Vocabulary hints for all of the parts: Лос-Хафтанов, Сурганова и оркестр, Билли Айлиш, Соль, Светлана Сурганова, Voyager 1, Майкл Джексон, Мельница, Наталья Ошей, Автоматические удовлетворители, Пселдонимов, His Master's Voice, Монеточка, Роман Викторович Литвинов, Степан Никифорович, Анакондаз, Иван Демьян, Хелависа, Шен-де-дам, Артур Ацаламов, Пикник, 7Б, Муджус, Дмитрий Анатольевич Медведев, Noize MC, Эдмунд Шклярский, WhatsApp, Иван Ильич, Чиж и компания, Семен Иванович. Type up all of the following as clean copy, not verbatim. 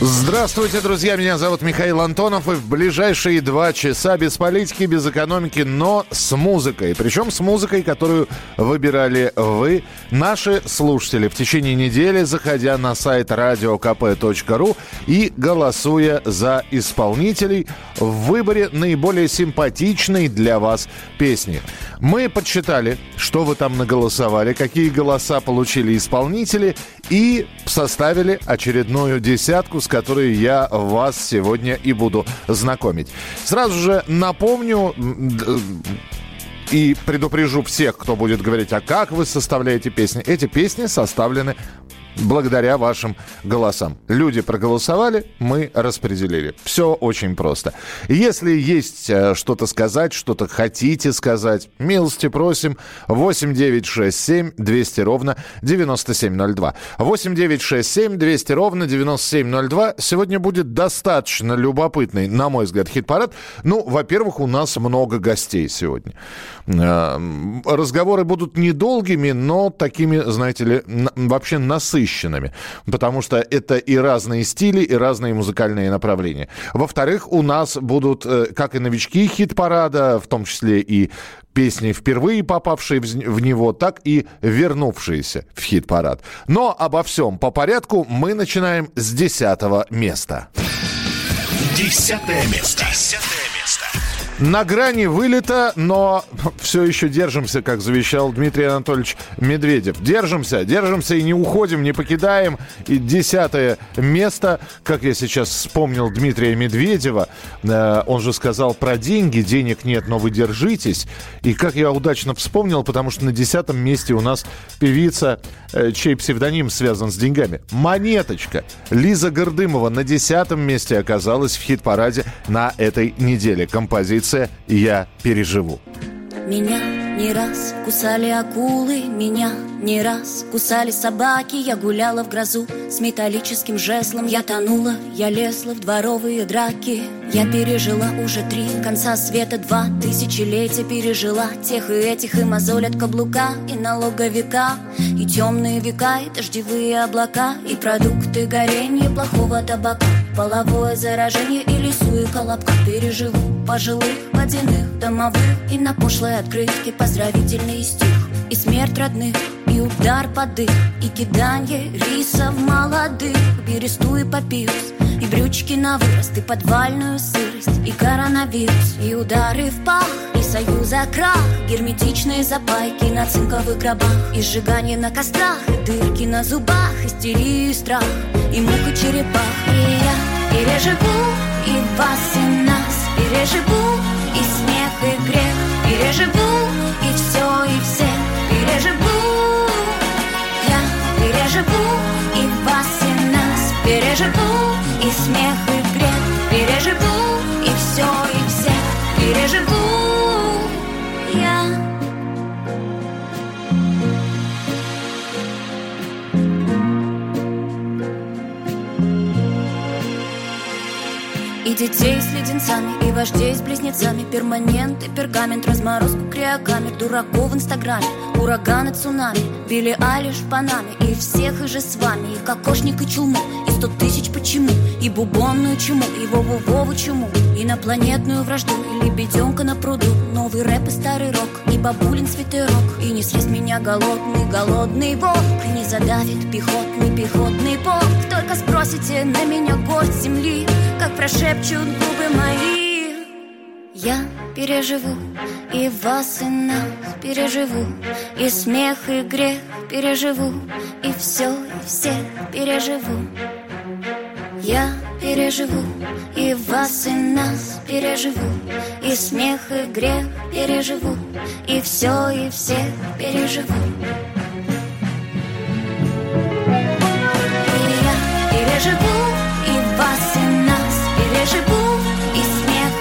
Здравствуйте, друзья, меня зовут Михаил Антонов, и в ближайшие 2 часа без политики, без экономики, но с музыкой. Причем с музыкой, которую выбирали вы, наши слушатели, в течение недели, заходя на сайт radiokp.ru и голосуя за исполнителей в выборе наиболее симпатичной для вас песни. Мы подсчитали, что вы там наголосовали, какие голоса получили исполнители, и составили очередную десятку, с которой я вас сегодня и буду знакомить. Сразу же напомню и предупрежу всех, кто будет говорить, а как вы составляете песни. Эти песни составлены благодаря вашим голосам. Люди проголосовали, мы распределили. Все очень просто. Если есть что-то сказать, что-то хотите сказать, милости просим. 8-967-200-ровно-97-02. 8-967-200-ровно-97-02. Сегодня будет достаточно любопытный, на мой взгляд, хит-парад. Ну, во-первых, у нас много гостей сегодня. Разговоры будут недолгими, но такими, знаете ли, вообще насыщенными. Потому что это и разные стили, и разные музыкальные направления. Во-вторых, у нас будут, как и новички хит-парада, в том числе и песни, впервые попавшие в него, так и вернувшиеся в хит-парад. Но обо всем по порядку. Мы начинаем с 10-го места. 10-е место. 10-е место. На грани вылета, но все еще держимся, как завещал Дмитрий Анатольевич Медведев. Держимся, держимся и не уходим, не покидаем. И 10-е место, как я сейчас вспомнил Дмитрия Медведева, он же сказал про деньги, денег нет, но вы держитесь. И как я удачно вспомнил, потому что на 10-м месте у нас певица, чей псевдоним связан с деньгами. Монеточка. Лиза Гордымова на 10-м месте оказалась в хит-параде на этой неделе. Композиция «Я переживу». Меня не раз кусали акулы, меня не раз кусали собаки. Я гуляла в грозу с металлическим жезлом. Я тонула, я лезла в дворовые драки. Я пережила уже 3 конца света, 2 тысячелетия пережила. Тех и этих, и мозоль от каблука, и налоговика, и темные века, и дождевые облака, и продукты горения плохого табака, половое заражение и лесу, и колобка. Переживу пожилых, водяных, домовых, и на пошлой открытке поздравительный стих, и смерть родных, и удар под дых, и киданье риса в молодых, бересту и папирус, и брючки на вырост, и подвальную сырость, и коронавирус, и удары в пах, и союза крах, герметичные запайки на цинковых гробах, и сжигание на кострах, и дырки на зубах, истерия и страх, и мука черепах. И я переживу и вас, и нас, переживу и смех, и грех, переживу и все, и всех, переживу. Я переживу и вас, и нас, переживу и смех, и грех, переживу и все, и всех, переживу. Я и детей с леденцами, и вождей с близнецами, перманент и пергамент, разморозку криокамер, дураков в инстаграме, ураганы, цунами, Билли Айлиш в Панаме, и всех и же с вами, и кокошник, и чулму, и 100 тысяч почему, и бубонную чуму, и вову-вову чуму, инопланетную вражду, и лебеденка на пруду, новый рэп и старый рок, и бабулин свитерок, и не съест меня голодный, голодный волк, и не задавит пехотный, пехотный полк. Только спросите на меня горсть земли, как прошепчут губы мои. Я переживу и вас, и нас, переживу и смех, и грех, переживу и все, и всех, переживу. Я переживу и вас, и нас, переживу и смех, и грех, переживу и все, и всех, переживу. И я переживу и вас, и нас, переживу и смех,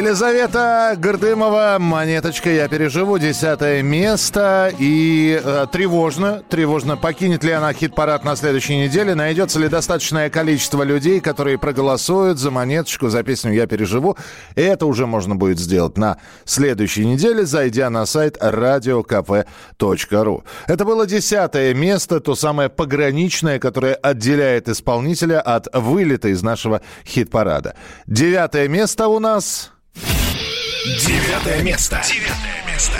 Елизавета Гордымова, «Монеточка, я переживу», 10 место. И тревожно, покинет ли она хит-парад на следующей неделе, найдется ли достаточное количество людей, которые проголосуют за «Монеточку», за песню «Я переживу». И это уже можно будет сделать на следующей неделе, зайдя на сайт radiokp.ru. Это было 10 место, то самое пограничное, которое отделяет исполнителя от вылета из нашего хит-парада. 9 место у нас... 9 место. 9 место.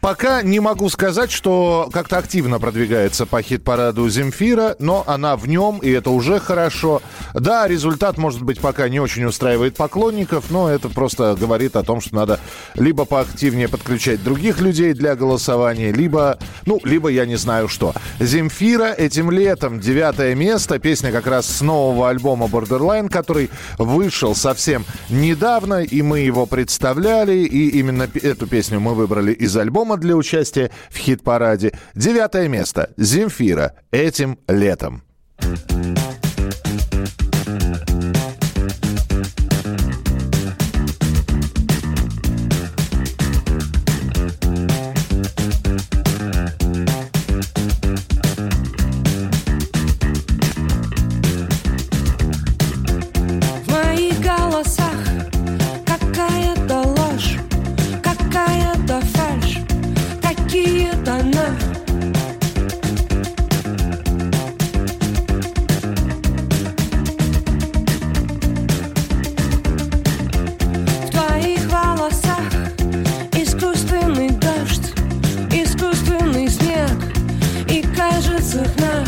Пока не могу сказать, что как-то активно продвигается по хит-параду Земфира, но она в нем, и это уже хорошо. Да, результат, может быть, пока не очень устраивает поклонников, но это просто говорит о том, что надо либо поактивнее подключать других людей для голосования, либо я не знаю что. Земфира этим летом, 9 место, песня как раз с нового альбома Borderline, который вышел совсем недавно, и мы его представляли, и именно эту песню мы выбрали из альбома для участия в хит-параде. 9 место. Земфира. Этим летом. В моих голосах какая-то ложь, какая-то фальшь, какие тона. В твоих волосах искусственный дождь, искусственный снег и, кажется, хна.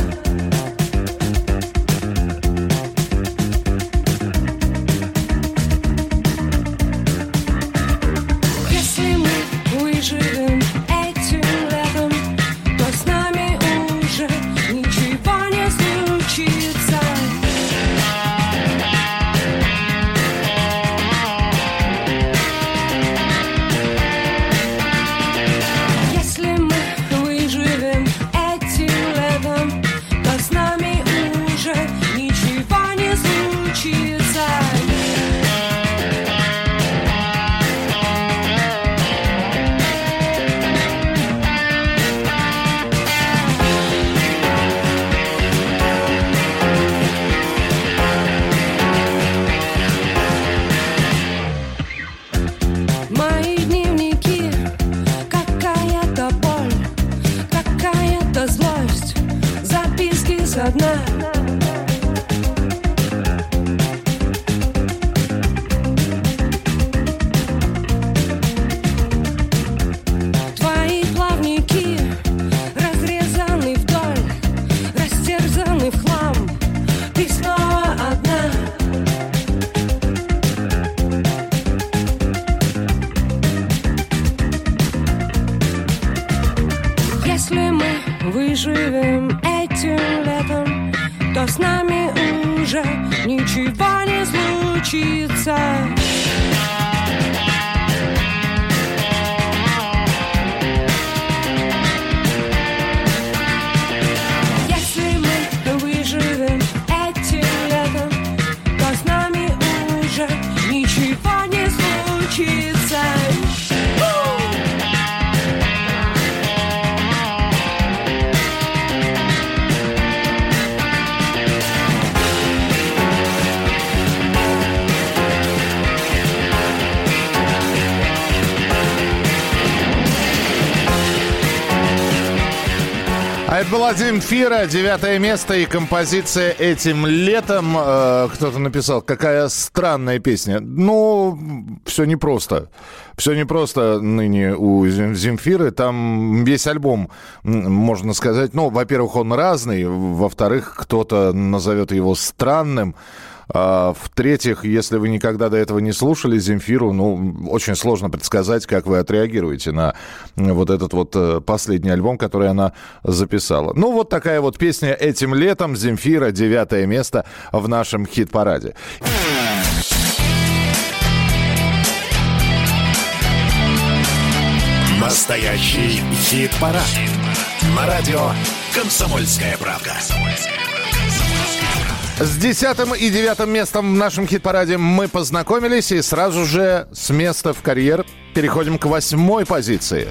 Земфира, 9 место и композиция «Этим летом». Кто-то написал, какая странная песня. Ну, все непросто. Все непросто ныне у Земфиры. Там весь альбом, можно сказать. Ну, во-первых, он разный. Во-вторых, кто-то назовет его странным. В-третьих, если вы никогда до этого не слушали Земфиру, ну, очень сложно предсказать, как вы отреагируете на вот этот вот последний альбом, который она записала. Ну, вот такая вот песня «Этим летом». Земфира, 9 место в нашем хит-параде. Настоящий хит-парад. На радио «Комсомольская правда». С 10 и 9 местом в нашем хит-параде мы познакомились, и сразу же с места в карьер переходим к 8-й позиции.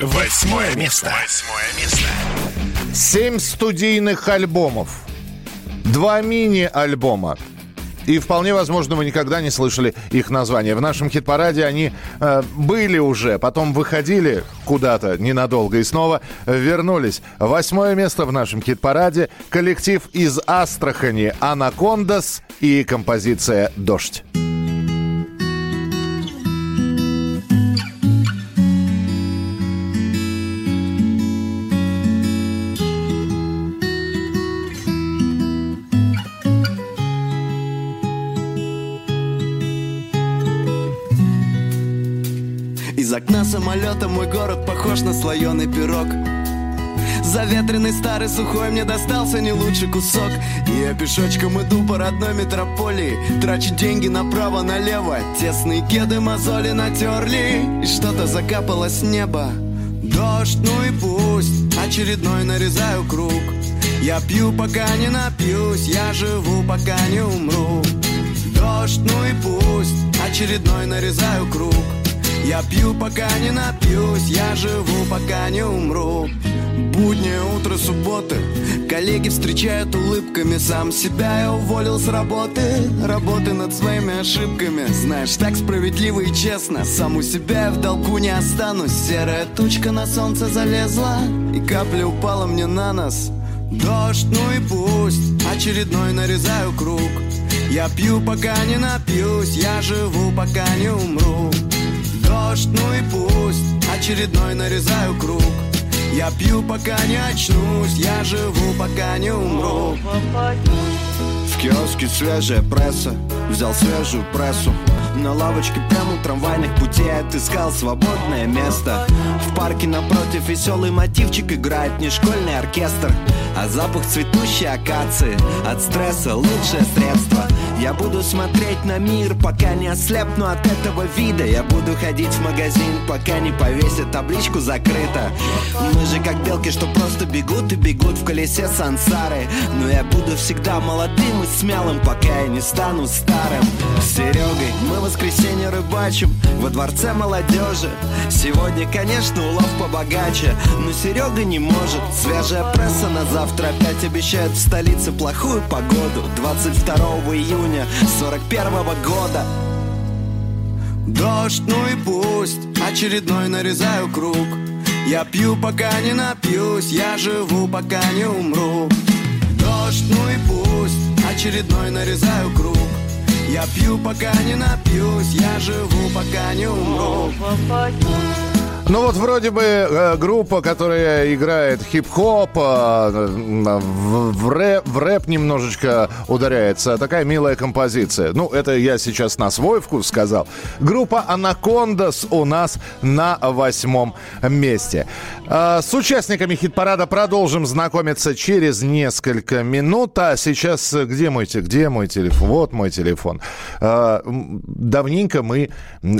8-е место. 7 студийных альбомов, 2 мини-альбома. И вполне возможно, вы никогда не слышали их названия. В нашем хит-параде они были уже, потом выходили куда-то ненадолго и снова вернулись. 8-е место в нашем хит-параде. Коллектив из Астрахани «Анакондаз» и композиция «Дождь». Из окна самолета мой город похож на слоеный пирог. Заветренный, старый, сухой, мне достался не лучший кусок. И я пешочком иду по родной метрополии, трачу деньги направо-налево. Тесные кеды мозоли натерли, и что-то закапало с неба. Дождь, ну и пусть, очередной нарезаю круг. Я пью, пока не напьюсь, я живу, пока не умру. Дождь, ну и пусть, очередной нарезаю круг. Я пью, пока не напьюсь, я живу, пока не умру. Буднее утро субботы, коллеги встречают улыбками. Сам себя я уволил с работы, работы над своими ошибками. Знаешь, так справедливо и честно, сам у себя в долгу не останусь. Серая тучка на солнце залезла, и капля упала мне на нос. Дождь, ну и пусть, очередной нарезаю круг. Я пью, пока не напьюсь, я живу, пока не умру. Дождь, ну и пусть, очередной нарезаю круг. Я пью, пока не очнусь, я живу, пока не умру. В киоске свежая пресса, взял свежую прессу. На лавочке прямо у трамвайных путей отыскал свободное место. В парке напротив веселый мотивчик играет не школьный оркестр, а запах цветущей акации от стресса лучшее средство. Я буду смотреть на мир, пока не ослепну от этого вида. Я буду ходить в магазин, пока не повесят табличку «Закрыто». Мы же как белки, что просто бегут и бегут в колесе сансары. Но я буду всегда молодым и смелым, пока я не стану старым. С Серегой мы в воскресенье рыбачим во дворце молодежи. Сегодня, конечно, улов побогаче, но Серега не может. Свежая пресса на завтра опять обещает в столице плохую погоду. 22 июня 41-го года. Дождь, ну и пусть, очередной нарезаю круг. Я пью, пока не напьюсь, я живу, пока не умру. Дождь, ну и пусть, очередной нарезаю круг. Я пью, пока не напьюсь, я живу, пока не умру. Ну вот вроде бы группа, которая играет хип-хоп, в рэп немножечко ударяется. Такая милая композиция. Ну, это я сейчас на свой вкус сказал. Группа «Анакондаз» у нас на 8-м месте. С участниками хит-парада продолжим знакомиться через несколько минут. А сейчас где мой телефон? Вот мой телефон. Давненько мы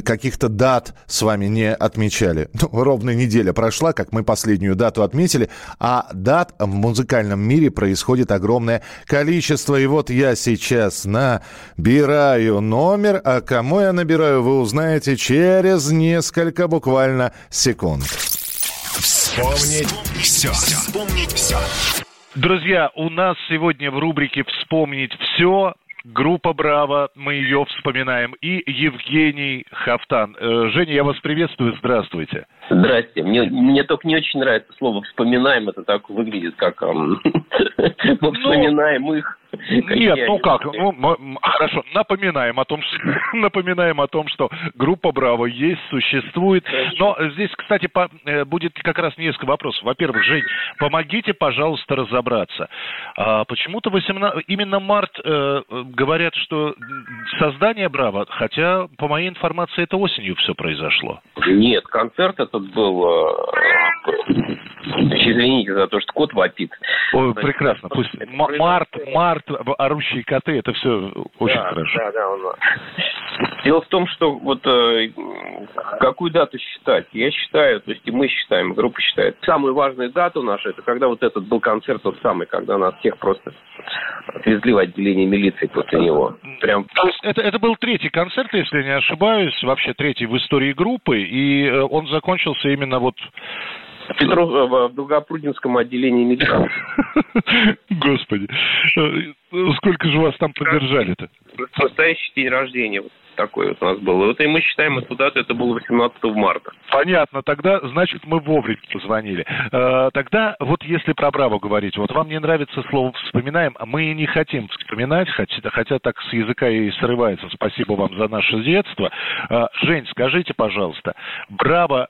каких-то дат с вами не отмечали. Ну, ровно неделя прошла, как мы последнюю дату отметили, а дат в музыкальном мире происходит огромное количество. И вот я сейчас набираю номер, а кому я набираю, вы узнаете через несколько буквально секунд. Вспомнить все. Друзья, у нас сегодня в рубрике «Вспомнить все» группа «Браво», мы ее вспоминаем, и Евгений Хавтан. Женя, я вас приветствую, здравствуйте. Здрасте. Мне только не очень нравится слово «вспоминаем», это так выглядит, как мы вспоминаем их. Нет, ну как, хорошо, напоминаем о том, что группа «Браво» есть, существует. Но здесь, кстати, будет как раз несколько вопросов. Во-первых, Жень, помогите, пожалуйста, разобраться. Почему-то именно март говорят, что создание «Браво», хотя, по моей информации, это осенью все произошло. Нет, концерт этот был... Извините за то, что кот вопит. Ой, прекрасно. Пусть март орущие коты, это все очень хорошо. Дело в том, что вот какую дату считать? Я считаю, то есть и мы считаем, группа считает. Самая важная дата у нас, это когда вот этот был концерт тот самый, когда нас всех просто отвезли в отделение милиции после него. Прям... Это был третий концерт, если не ошибаюсь, вообще третий в истории группы, и он закончился именно вот... в Долгопрудинском отделении милиции. Господи, сколько же вас там поддержали-то? Настоящий день рождения вот такой вот у нас был. Вот и мы считаем эту дату, это было 18 марта. Понятно, тогда, значит, мы вовремя позвонили. Тогда, вот если про Браво говорить, вот вам не нравится слово «вспоминаем», а мы и не хотим вспоминать, хотя так с языка и срывается. Спасибо вам за наше детство. Жень, скажите, пожалуйста, Браво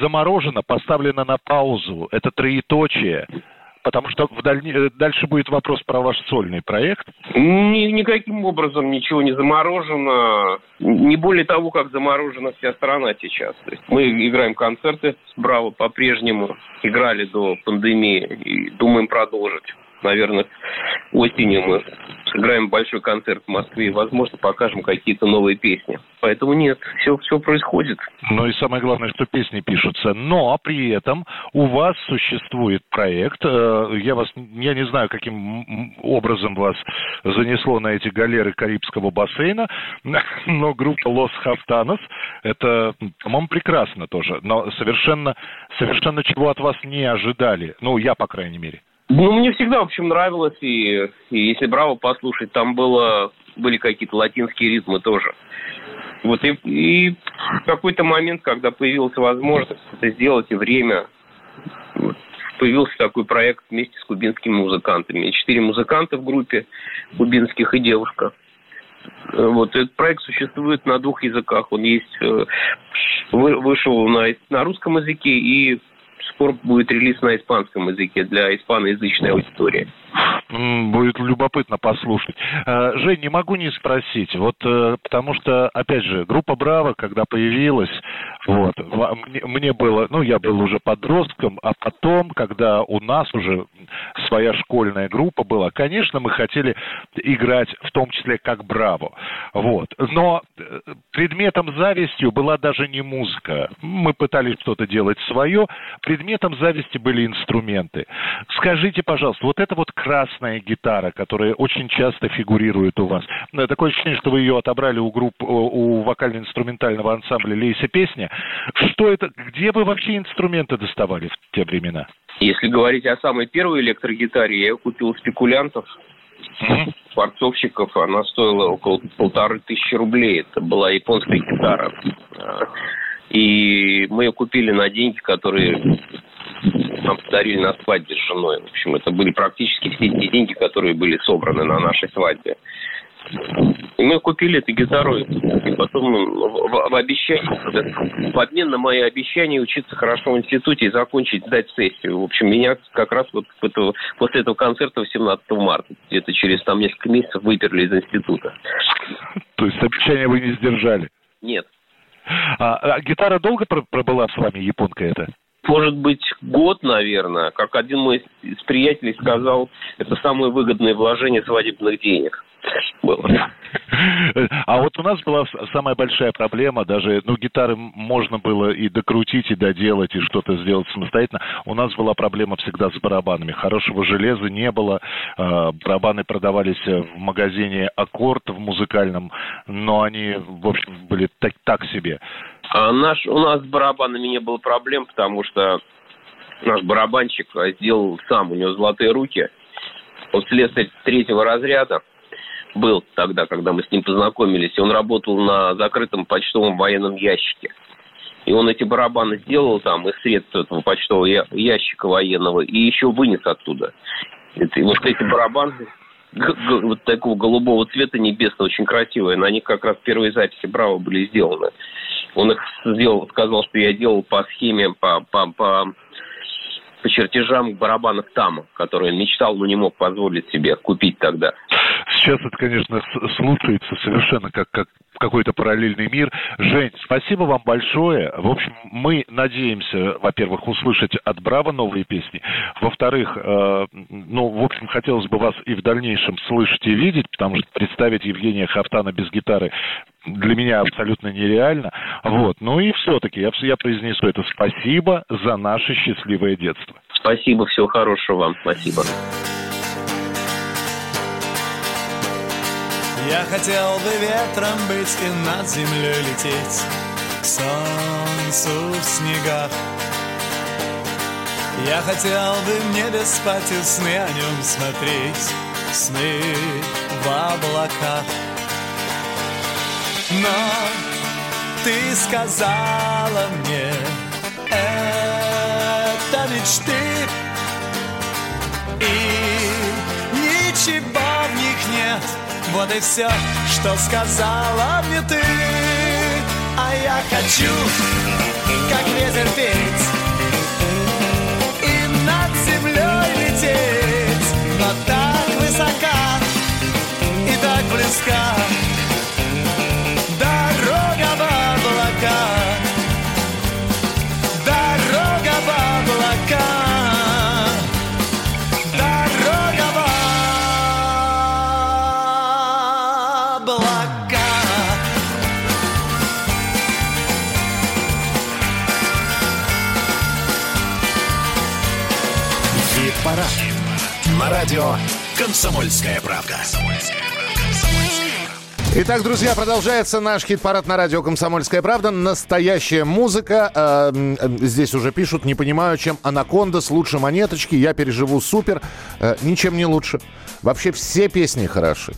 заморожено, поставлено на паузу, это троеточие. Потому что дальше будет вопрос про ваш сольный проект. Никаким образом ничего не заморожено. Не более того, как заморожена вся страна сейчас. То есть мы играем концерты с Браво по-прежнему. Играли до пандемии и думаем продолжить. Наверное, осенью мы сыграем большой концерт в Москве и, возможно, покажем какие-то новые песни. Поэтому нет, все происходит. Ну и самое главное, что песни пишутся. Но при этом у вас существует проект. Я не знаю, каким образом вас занесло на эти галеры Карибского бассейна, но группа Лос-Хафтанов, это, по-моему, прекрасно тоже. Но совершенно чего от вас не ожидали. Ну, я, по крайней мере. Ну, мне всегда, в общем, нравилось, и если Браво послушать, там были какие-то латинские ритмы тоже. Вот и в какой-то момент, когда появилась возможность это сделать, и время, вот, появился такой проект вместе с кубинскими музыкантами. 4 музыканта в группе кубинских и девушка. Вот этот проект существует на 2 языках. Он есть, вышел на русском языке и... Скоро будет релиз на испанском языке для испаноязычной аудитории. Будет любопытно послушать. Жень, не могу не спросить, вот потому что, опять же, группа Браво, когда появилась, вот, мне было, я был уже подростком, а потом, когда у нас уже своя школьная группа была, конечно, мы хотели играть в том числе как Браво, вот, но предметом зависти была даже не музыка, мы пытались что-то делать свое, предметом зависти были инструменты. Скажите, пожалуйста, вот это вот красная гитара, которая очень часто фигурирует у вас. Такое ощущение, что вы ее отобрали у вокально-инструментального ансамбля «Лейся песня». Что это? Где вы вообще инструменты доставали в те времена? Если говорить о самой первой электрогитаре, я ее купил у спекулянтов, фарцовщиков. Она стоила около 1500 рублей. Это была японская гитара. И мы ее купили на деньги, которые нам подарили на свадьбе с женой. В общем, это были практически все те деньги, которые были собраны на нашей свадьбе. И мы купили эту гитару, и потом в обещании, в обмен на мои обещания учиться хорошо в институте и закончить, сдать сессию. В общем, меня как раз вот после этого концерта 18 марта, где-то через там несколько месяцев выперли из института. То есть обещания вы не сдержали? Нет. А гитара долго пробыла с вами, японка эта? Может быть, год, наверное. Как один мой из приятелей сказал, это самое выгодное вложение свадебных денег было. А вот у нас была самая большая проблема, даже, гитары можно было и докрутить, и доделать, и что-то сделать самостоятельно. У нас была проблема всегда с барабанами. Хорошего железа не было. Барабаны продавались в магазине «Аккорд» в музыкальном, но они, в общем, были так себе. У нас с барабанами не было проблем, потому что наш барабанщик сделал сам, у него золотые руки. Он слесарь 3-го разряда был тогда, когда мы с ним познакомились, и он работал на закрытом почтовом военном ящике. И он эти барабаны сделал там из средств этого почтового ящика военного и еще вынес оттуда. И вот эти барабаны вот такого голубого цвета небесного, очень красивые, на них как раз первые записи Браво были сделаны. Он их сделал, сказал, что я делал по схеме, по чертежам барабанов Тама, которые он мечтал, но не мог позволить себе купить тогда. сейчас это, конечно, слушается совершенно как какой-то параллельный мир. Жень, спасибо вам большое. В общем, мы надеемся, во-первых, услышать от Браво новые песни. Во-вторых, в общем, хотелось бы вас и в дальнейшем слышать и видеть, потому что представить Евгения Хавтана без гитары для меня абсолютно нереально. Вот. Ну и все-таки я произнесу это спасибо за наше счастливое детство. Спасибо, всего хорошего вам. Спасибо. Я хотел бы ветром быть и над землей лететь, к солнцу в снегах. Я хотел бы в небе спать и сны о нем смотреть, сны в облаках. Но ты сказала мне, это мечты, и ничего в них нет. Вот и все, что сказала мне ты. А я хочу, как ветер, петь и над землей лететь, но так высока и так близка дорога в облака, дорога в облака. На радио «Комсомольская правда». Итак, друзья, продолжается наш хит-парад на радио «Комсомольская правда». Настоящая музыка. Здесь уже пишут, не понимаю, чем «Анакондаз» лучше «Монеточки». Я переживу супер. Ничем не лучше. Вообще все песни хороши.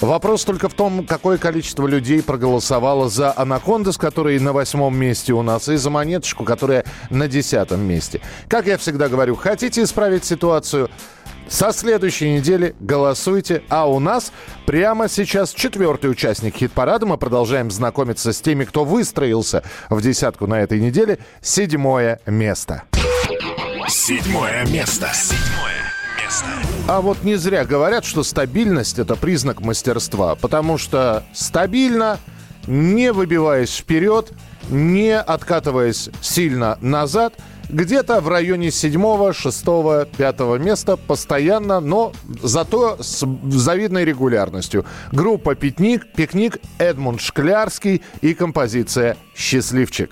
Вопрос только в том, какое количество людей проголосовало за «Анакондаз», который на 8-м месте у нас, и за «Монеточку», которая на 10-м месте. Как я всегда говорю, хотите исправить ситуацию? Со следующей недели голосуйте. А у нас прямо сейчас 4-й участник хит-парада. Мы продолжаем знакомиться с теми, кто выстроился в десятку на этой неделе. 7-е место. 7-е место. 7-е место. А вот не зря говорят, что стабильность – это признак мастерства. Потому что стабильно, не выбиваясь вперед, не откатываясь сильно назад – где-то в районе 7-го, 6-го, 5-го места постоянно, но зато с завидной регулярностью. Группа «Пикник», Эдмунд Шклярский и композиция «Счастливчик».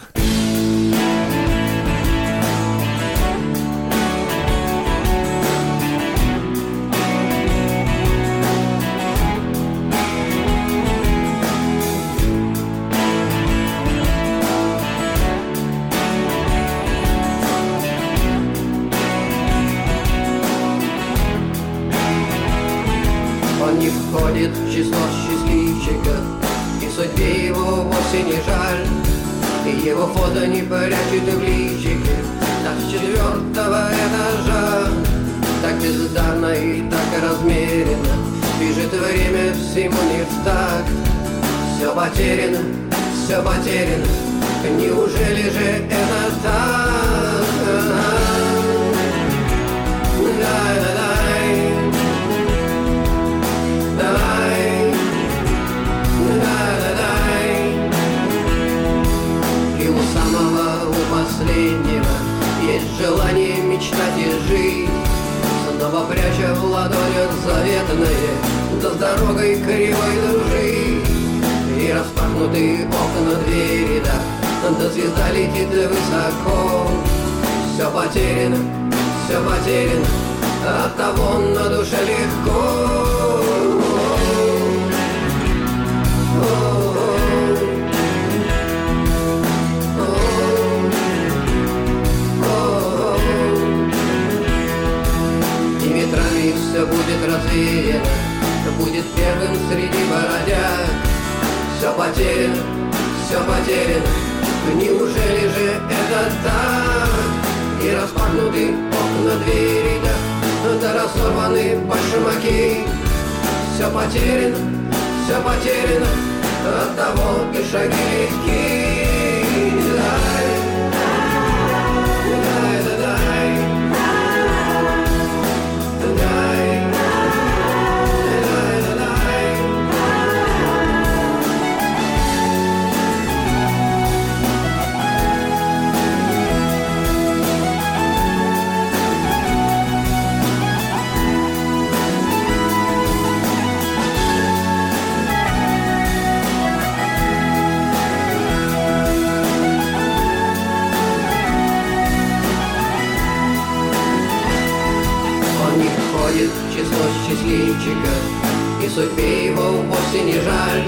Судьбе его вовсе не жаль,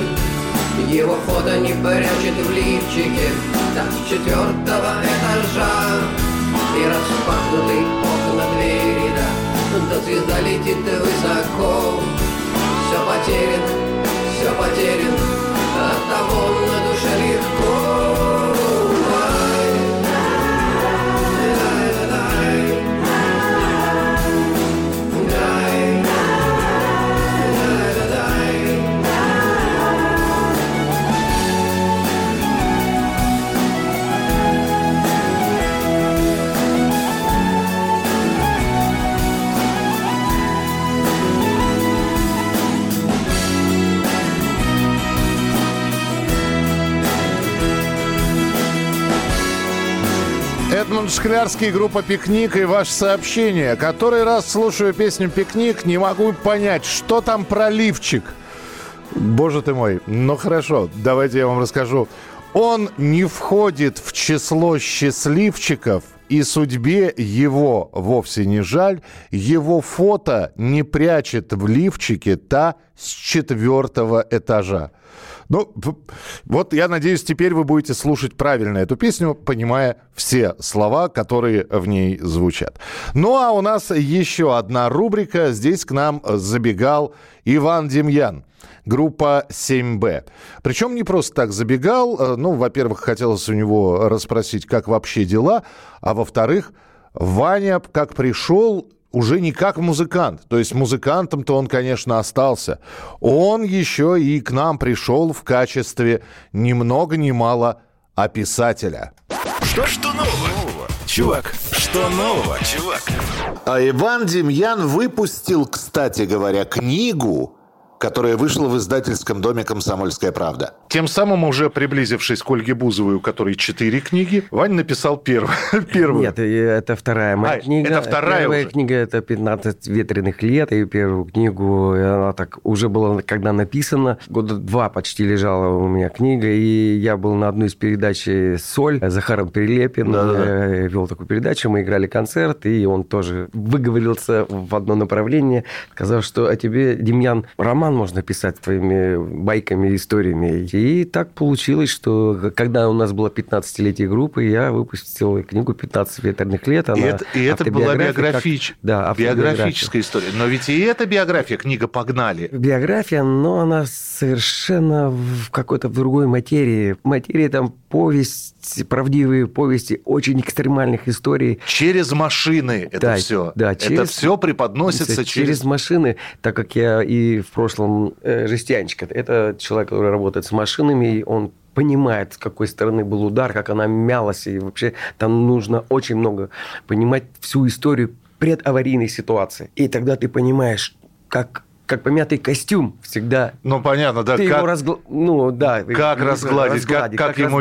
его фото не прячет в лифчике там с 4-го этажа. И распахнутые окна двери, да звезда летит высоко. Все потерян, оттого на душе легко. Эдмунд Шклярский, группа «Пикник» и ваше сообщение. Который раз слушаю песню «Пикник», не могу понять, что там про лифчик. Боже ты мой, ну хорошо, давайте я вам расскажу. Он не входит в число счастливчиков, и судьбе его вовсе не жаль. Его фото не прячет в лифчике та с 4-го этажа. Ну, вот я надеюсь, теперь вы будете слушать правильно эту песню, понимая все слова, которые в ней звучат. Ну, а у нас еще одна рубрика. Здесь к нам забегал Иван Демьян, группа 7Б. Причем не просто так забегал. Ну, во-первых, хотелось у него расспросить, как вообще дела. А во-вторых, Ваня, как пришел... уже не как музыкант. То есть музыкантом-то он, конечно, остался. Он еще и к нам пришел в качестве ни много ни мало описателя. Что нового? Чувак, что нового? Чувак. А Иван Демьян выпустил, кстати говоря, книгу, которая вышла в издательском доме «Комсомольская правда». Тем самым, уже приблизившись к Ольге Бузовой, у которой 4 книги, Вань написал первую. Нет, это вторая моя книга. Это вторая Первая уже. Книга – это «15 ветреных лет». И первую книгу, она так уже была, когда написана, года 2 почти лежала у меня книга. И я был на одной из передач «Соль» с Захаром Прилепин. Да-да-да. Вел такую передачу, мы играли концерт, и он тоже выговорился в одно направление, сказал, что о тебе, Демьян, роман можно писать твоими байками, историями. И так получилось, что когда у нас было 15-летие группы, я выпустил книгу «15 ветреных лет». Она и это была биографическая история. Но ведь и эта биография, книга «Погнали». Биография, но она совершенно в какой-то другой материи. Материи там повесть, правдивые повести, очень экстремальных историй. Через машины это все. Да, это все преподносится через машины, так как я и в прошлом жестянщик. Это человек, который работает с машинами, и он понимает, с какой стороны был удар, как она мялась, и вообще там нужно очень много понимать всю историю предаварийной ситуации. И тогда ты понимаешь, как помятый костюм всегда. Ну, понятно, да. Ты как его разгладить, как ему разгладить,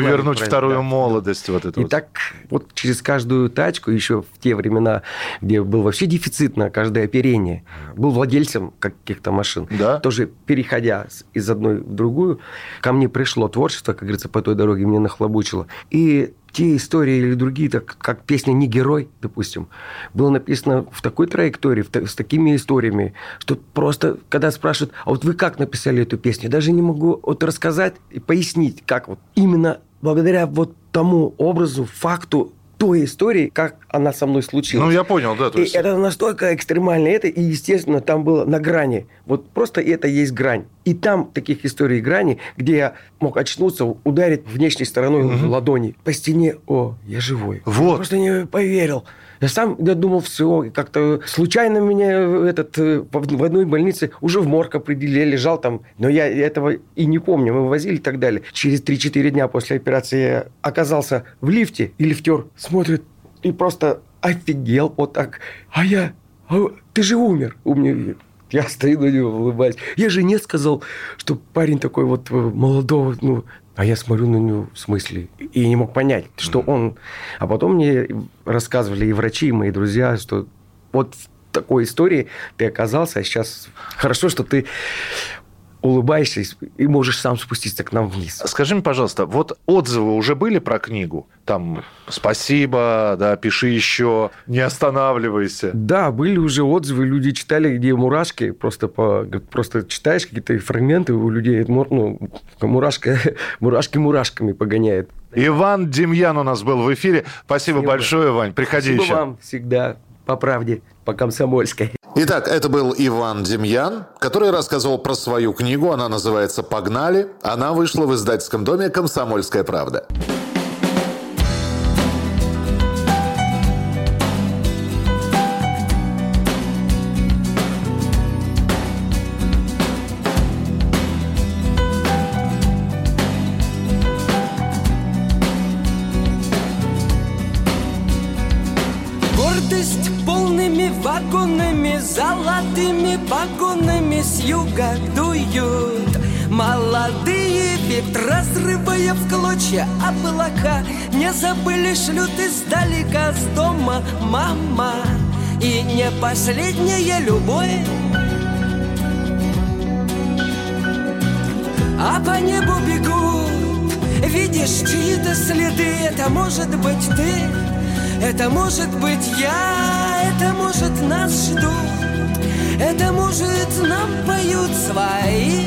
вернуть вторую молодость. Да. Вот это и вот. Так вот через каждую тачку, еще в те времена, где был вообще дефицит на каждое оперение, был владельцем каких-то машин. Да? Тоже переходя из одной в другую, ко мне пришло творчество, как говорится, по той дороге мне нахлобучило. И те истории или другие, так как песня «Не герой», допустим, было написано в такой траектории, с такими историями, что просто, когда спрашивают, а вот вы как написали эту песню, я даже не могу вот рассказать и пояснить, как вот именно благодаря вот тому образу, факту, той истории, как она со мной случилась. Ну, я понял, да. То есть... И это настолько экстремально. Это, и, естественно, там было на грани. Вот просто это есть грань. И там таких историй и грани, где я мог очнуться, ударить внешней стороной ладони по стене. О, я живой. Вот. Я просто не поверил. Я думал, все, как-то случайно меня в одной больнице уже в морг определили, лежал там. Но я этого и не помню. Мы возили и так далее. Через 3-4 дня после операции я оказался в лифте, и лифтер смотрит и просто офигел вот так. Ты же умер. Я стою на него, улыбаюсь. Я жене сказал, что парень такой вот молодого, а я смотрю на него в смысле. И не мог понять, что он... А потом мне рассказывали и врачи, и мои друзья, что вот в такой истории ты оказался, а сейчас хорошо, что ты... улыбаешься и можешь сам спуститься к нам вниз. Скажи мне, пожалуйста, вот отзывы уже были про книгу? Там «Спасибо», да, «Пиши еще», «Не останавливайся». Да, были уже отзывы, люди читали, где мурашки. Просто читаешь какие-то фрагменты у людей, мурашки мурашками погоняет. Иван Демьян у нас был в эфире. Спасибо большое, Вань. Приходи еще. Спасибо вам всегда. По правде, по комсомольской. Итак, это был Иван Демьян, который рассказывал про свою книгу. Она называется «Погнали». Она вышла в издательском доме «Комсомольская правда». Золотыми погонами с юга дуют молодые ветра, разрывая в клочья облака. Не забыли, шлют издалека с дома мама. И не последняя любовь. А по небу бегут, видишь чьи-то следы. Это может быть ты, это может быть я, это может нас ждут. Это, может, нам поют свои.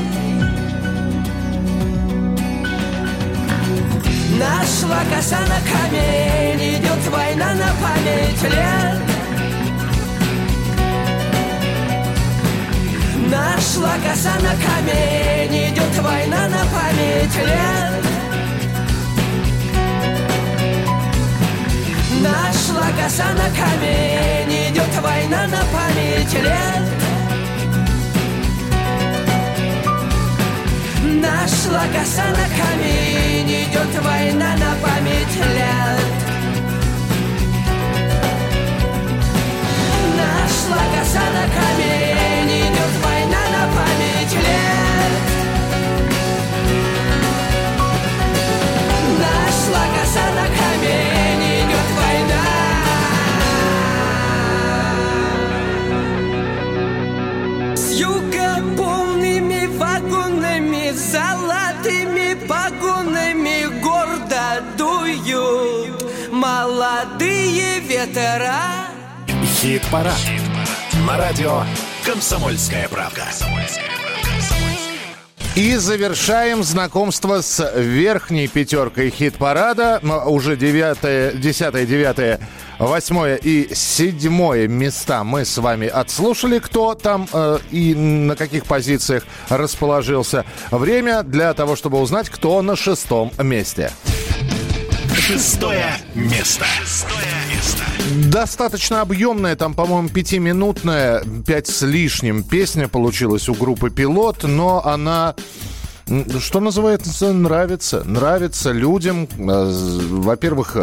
Нашла коса на камень, идет война на память лет. Нашла коса на камень, идет война на память лет. Нашла коса на камень, идет война на память лет. Нашла коса на камень, идет война на память лет. Нашла коса на камень, идет война на память лет. Нашла коса на камень, идет война. С юга полными вагонами, золотыми погонами гордо дуют молодые ветра. Хит-парад на радио «Комсомольская правда». И завершаем знакомство с верхней пятеркой хит-парада. Уже 9, 10, 9, 8 и 7 места мы с вами отслушали, кто там и на каких позициях расположился. Время для того, чтобы узнать, кто на шестом месте. Шестое место. Достаточно объемная, там, по-моему, 5-минутная, 5 с лишним песня получилась у группы «Пилот», но она, что называется, нравится людям. Во-первых,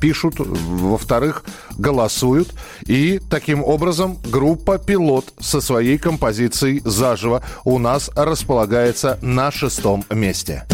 пишут, во-вторых, голосуют. И таким образом группа «Пилот» со своей композицией «Заживо» у нас располагается на шестом месте.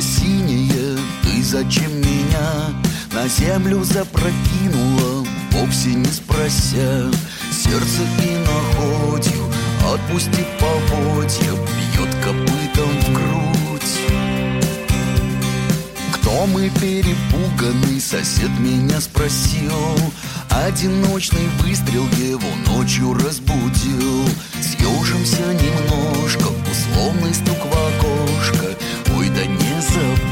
Синее, ты зачем меня на землю запрокинула, вовсе не спрося? Сердце иноходью, отпусти поводья, бьет копытом в грудь. Кто мы, перепуганный сосед меня спросил, одиночный выстрел его ночью разбудил. Съежимся немножко, условный стук в окошко, ой, да не забудь.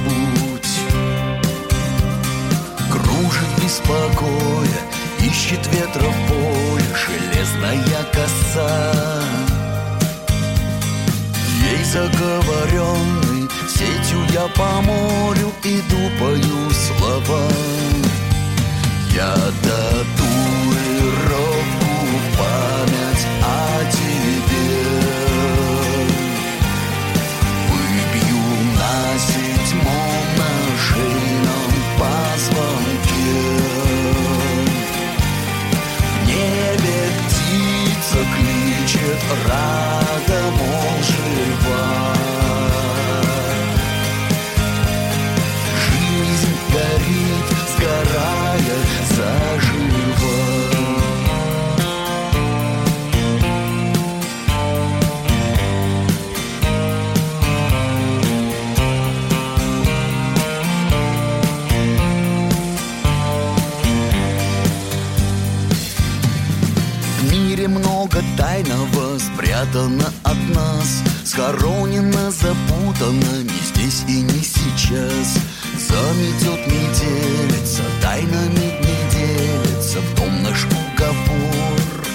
Кружит беспокоя, ищет ветра в поле железная коса. Ей заговоренный сетью я по морю иду, пою слова. Я датую ровку В мире много тайного спрятано от нас, схоронено, запутано, не здесь и не сейчас. Заметет метелица, тайнами не делится, в том наш уговор.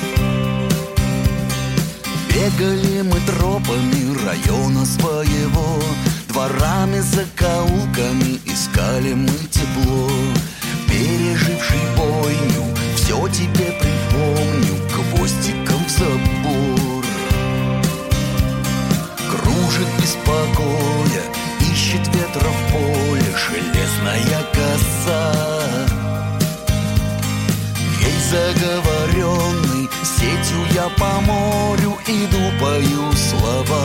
Бегали мы тропами района своего, дворами, закоулками искали мы тепло. Переживший бойню, все тебе припомню, гвоздиком в забор. Кружит без покоя, ищет ветра в поле железная коса. Ей заговоренный, сетью я по морю иду, пою слова.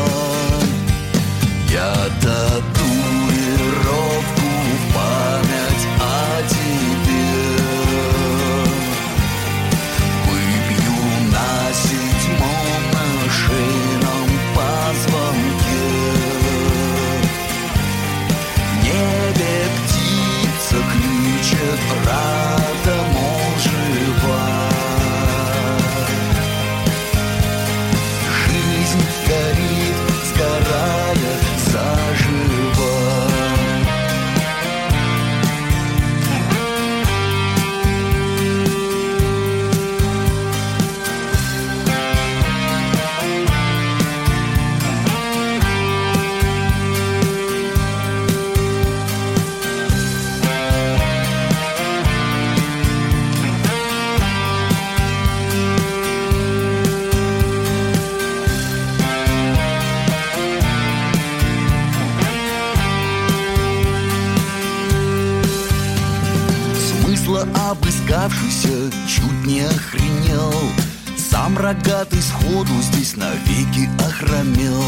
Я татуировку в память о тебе выбью на седьмом на шейном позвонке. В небе птица ключит, рада, мол, жива. Жизнь горит, сгорает заживо. Обыскавшийся чуть не охренел, сам рогатый сходу здесь навеки охромел.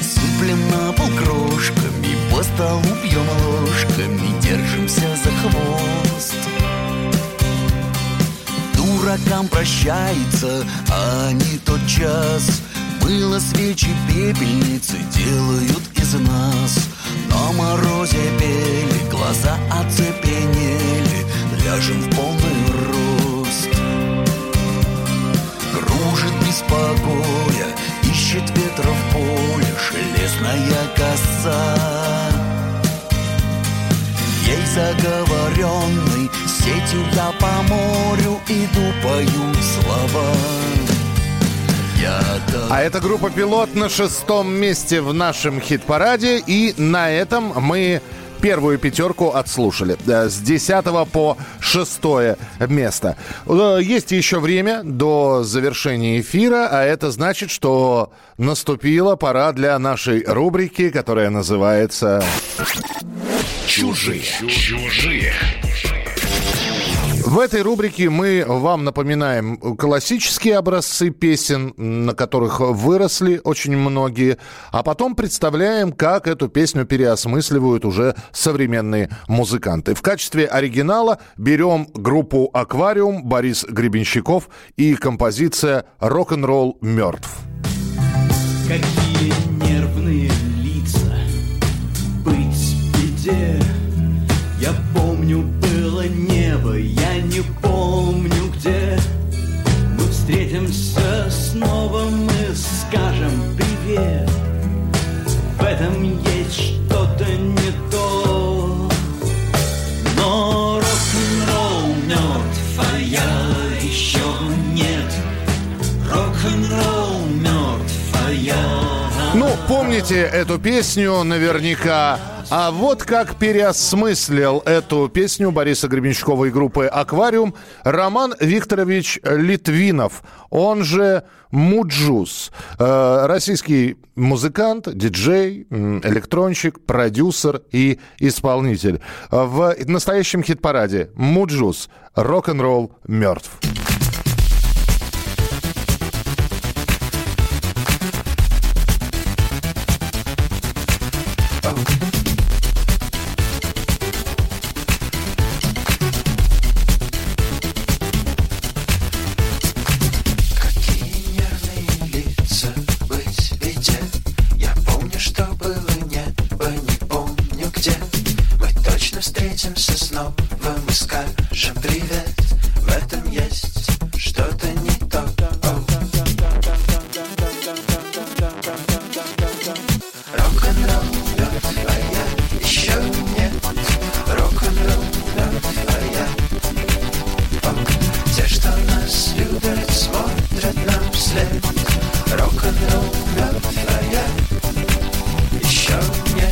Сыплем на пол крошками, по столу бьем ложками, держимся за хвост. Дуракам прощается, а не тот час. Было свечи, пепельницы делают из нас. На морозе пели, глаза оцепенели, ляжем в полный рост. Кружит беспокоя, ищет ветра в поле железная коса. Ей заговоренный, сетью я по морю иду, пою слова. А это группа «Пилот» на 6-м месте в нашем хит-параде. И на этом мы первую пятерку отслушали. С 10 по 6 место. Есть еще время до завершения эфира. А это значит, что наступила пора для нашей рубрики, которая называется «Чужие». Чужие. В этой рубрике мы вам напоминаем классические образцы песен, на которых выросли очень многие, а потом представляем, как эту песню переосмысливают уже современные музыканты. В качестве оригинала берем группу «Аквариум», Борис Гребенщиков и композиция «Рок-н-ролл мертв». Какие нервные лица, быть беде, я помню, было небо, я не помню где. Мы встретимся снова, мы скажем привет. В этом есть что-то не то. Но рок-н-ролл мертв, а я еще нет. Рок-н-ролл мертв, а я... Ну, помните эту песню наверняка. А вот как переосмыслил эту песню Бориса Гребенщикова и группы «Аквариум» Роман Викторович Литвинов, он же Муджус. Российский музыкант, диджей, электронщик, продюсер и исполнитель. В настоящем хит-параде «Муджус. Рок-н-ролл мертв». Снова мы скажем привет, в этом есть что-то не то. след. Рок-н-ролл мертвая еще нет.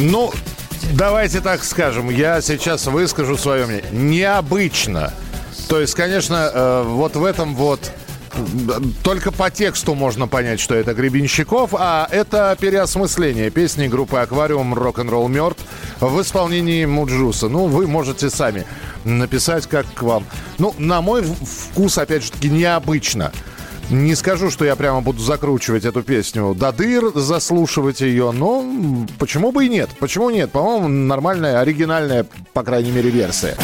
Ну, давайте так скажем, я сейчас выскажу свое мнение. Необычно. То есть, конечно, вот в этом вот... Только по тексту можно понять, что это Гребенщиков, а это переосмысление песни группы «Аквариум» «Рок-н-ролл мертв» в исполнении Муджуса. Ну, вы можете сами написать, как к вам. Ну, на мой вкус, опять же таки, необычно. Не скажу, что я прямо буду закручивать эту песню до дыр, заслушивать ее, но почему бы и нет? Почему нет? По-моему, нормальная, оригинальная, по крайней мере, версия.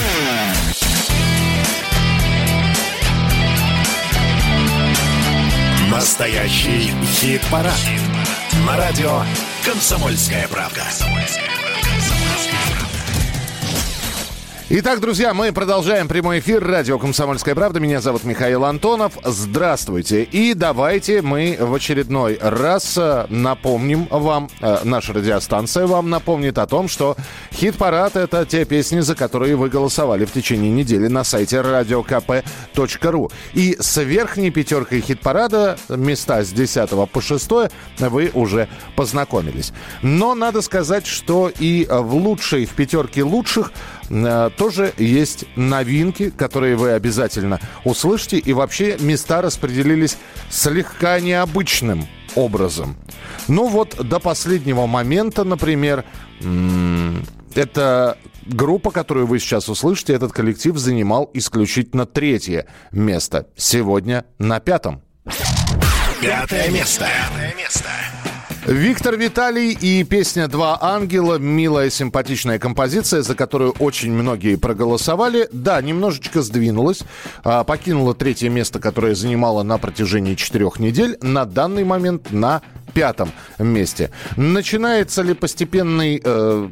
Настоящий хит-парад. Хит-парад. На радио «Комсомольская правда». Итак, друзья, мы продолжаем прямой эфир радио «Комсомольская правда». Меня зовут Михаил Антонов. Здравствуйте. И давайте мы в очередной раз напомним вам, наша радиостанция вам напомнит о том, что хит-парад — это те песни, за которые вы голосовали в течение недели на сайте radiokp.ru. И с верхней пятеркой хит-парада, места с 10 по 6, вы уже познакомились. Но надо сказать, что и в лучшей, в пятерке лучших, тоже есть новинки, которые вы обязательно услышите. И вообще места распределились слегка необычным образом. Ну вот до последнего момента, например, эта группа, которую вы сейчас услышите, этот коллектив занимал исключительно 3-е место. Сегодня на 5-м. 5-е место. 5-е место. Виктор Виталий и песня «Два ангела». Милая, симпатичная композиция, за которую очень многие проголосовали. Да, немножечко сдвинулась. Покинула 3-е место, которое занимала на протяжении 4 недель. На данный момент на 5-м месте. Начинается ли постепенный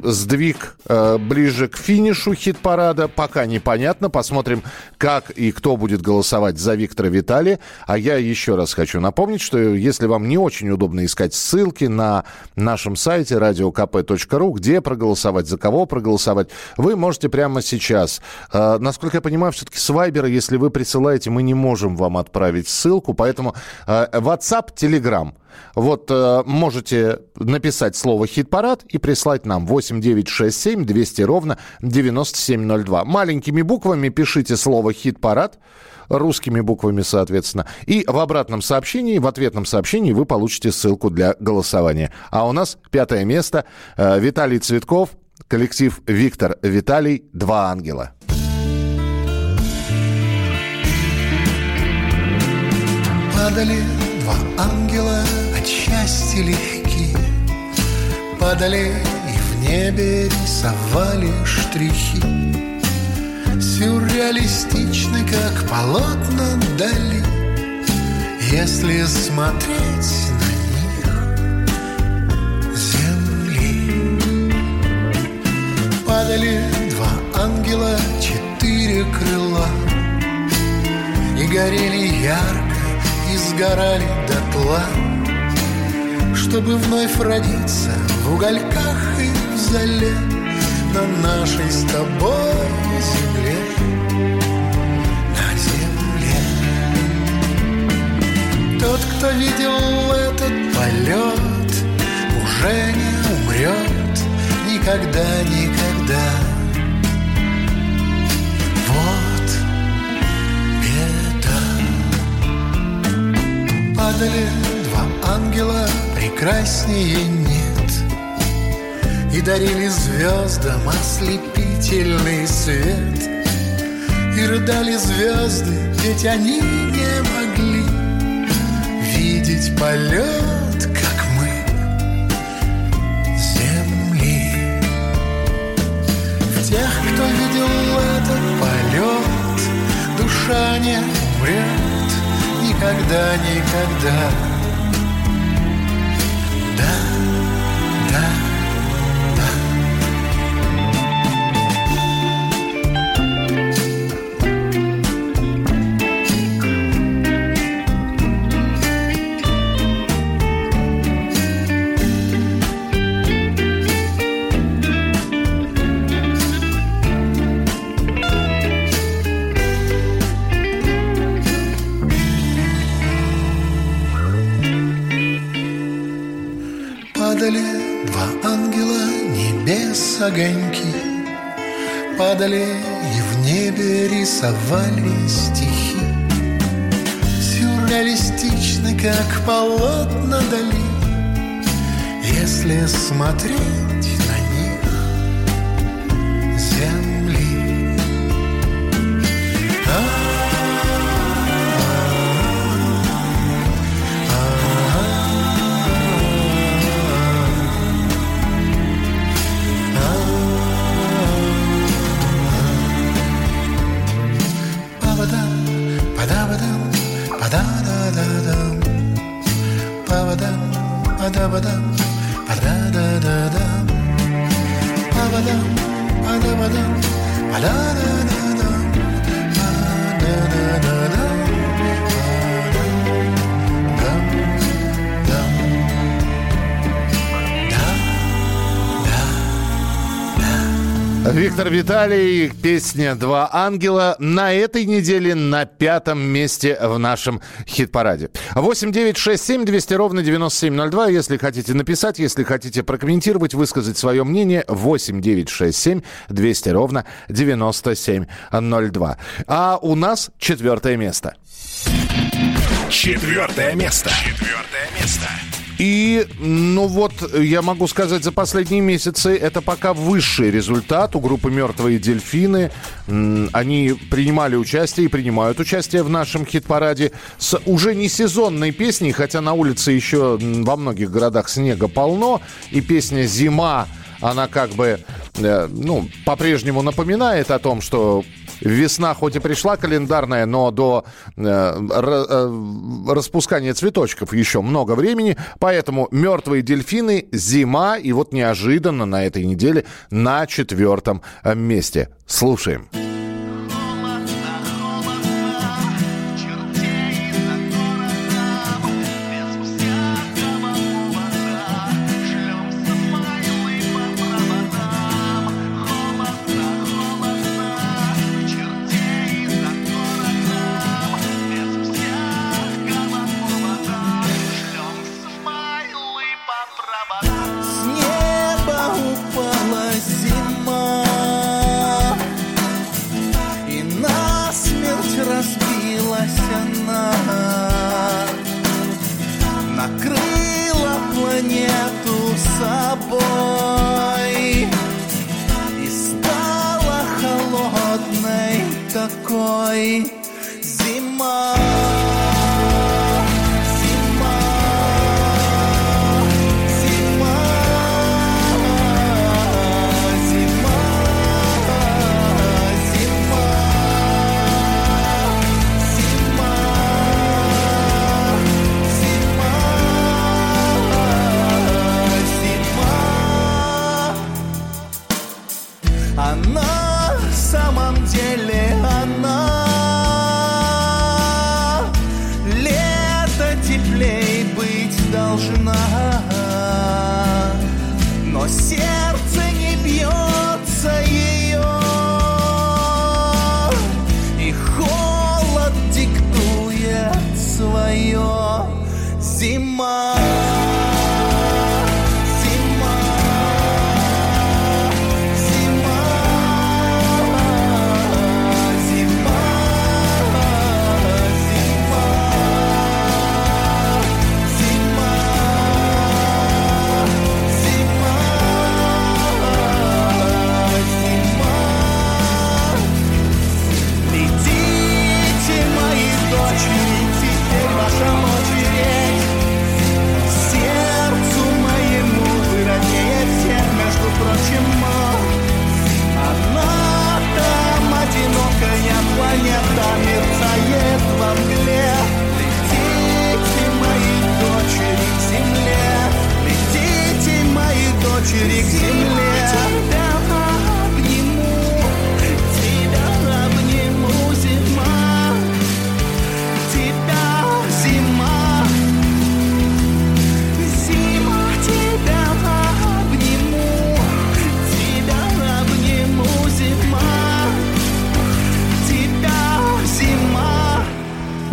сдвиг ближе к финишу хит-парада? Пока непонятно. Посмотрим, как и кто будет голосовать за Виктора Виталия. А я еще раз хочу напомнить, что если вам не очень удобно искать ссылки на нашем сайте radiokp.ru, где проголосовать, за кого проголосовать, вы можете прямо сейчас. Насколько я понимаю, все-таки с Вайбера, если вы присылаете, мы не можем вам отправить ссылку. Поэтому WhatsApp, Telegram. Вот можете написать слово «хит-парад» и прислать нам 8967 200 ровно 9702. Маленькими буквами пишите слово «хит-парад», русскими буквами, соответственно. И в обратном сообщении, в ответном сообщении вы получите ссылку для голосования. А у нас 5-е место. Виталий Цветков, коллектив «Виктор Виталий», «Два ангела». Падали два ангела, от счастья легки, падали и в небе рисовали штрихи, сюрреалистичны, как полотна дали, если смотреть на них земли. Падали два ангела, четыре крыла, и горели ярко, и сгорали дотла, чтобы вновь родиться в угольках и в золе на нашей с тобой земле, на земле. Тот, кто видел этот полет, уже не умрет никогда, никогда. Падали два ангела, прекраснее нет, и дарили звездам ослепительный свет, и рыдали звезды, ведь они не могли видеть полет, как мы, земли. В тех, кто видел этот полет, душа не умрет никогда, никогда. Да, да, огоньки, падали и в небе рисовали стихи, сюрреалистичны, как полотна Дали, если смотреть на них земли. Виктор Виталий, песня «Два ангела» на этой неделе на 5-м месте в нашем хит-параде. 8967 200 ровно 9702. Если хотите написать, если хотите прокомментировать, высказать свое мнение, 8967 200 ровно 9702. А у нас 4-е место. 4-е место. 4-е место. И, ну вот, я могу сказать, за последние месяцы это пока высший результат у группы «Мертвые дельфины». Они принимали участие и принимают участие в нашем хит-параде с уже не сезонной песней, хотя на улице еще во многих городах снега полно, и песня «Зима», она как бы, ну, по-прежнему напоминает о том, что весна хоть и пришла календарная, но до распускания цветочков еще много времени. Поэтому «Мертвые дельфины», «Зима», и вот неожиданно на этой неделе на 4-м месте. Слушаем. зимой, зима. Она, в самом деле, она. Лето теплей быть должна, но сердце не бьется ее, и холод диктует свое. Зима. Она там одинокая планета мерцает во мгле. Летите, мои дочери, к земле. Летите, мои дочери, к земле. Тебя обниму, тебя обниму, зима. Тебя, зима. Зима, тебя обниму.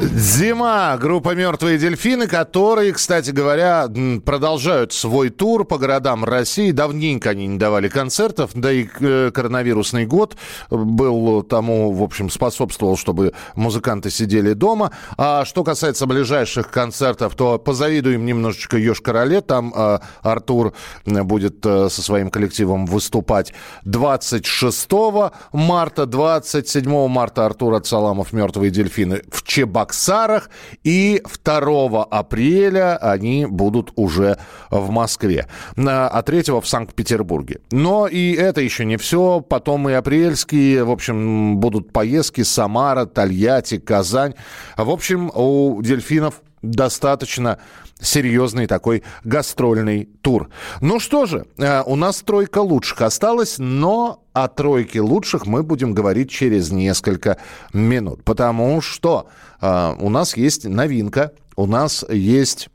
Зима. Группа «Мертвые дельфины», которые, кстати говоря, продолжают свой тур по городам России. Давненько они не давали концертов, да и коронавирусный год был тому, в общем, способствовал, чтобы музыканты сидели дома. А что касается ближайших концертов, то позавидуем немножечко Йошкар-Оле. Там Артур будет со своим коллективом выступать 26 марта. 27 марта Артур Ацаламов, «Мертвые дельфины» в Чебоксарах. И 2 апреля они будут уже в Москве, а 3 в Санкт-Петербурге. Но и это еще не все. Потом и апрельские, в общем, будут поездки: Самара, Тольятти, Казань. В общем, у дельфинов достаточно серьезный такой гастрольный тур. Ну что же, у нас тройка лучших осталась, но о тройке лучших мы будем говорить через несколько минут, потому что у нас есть новинка, у нас есть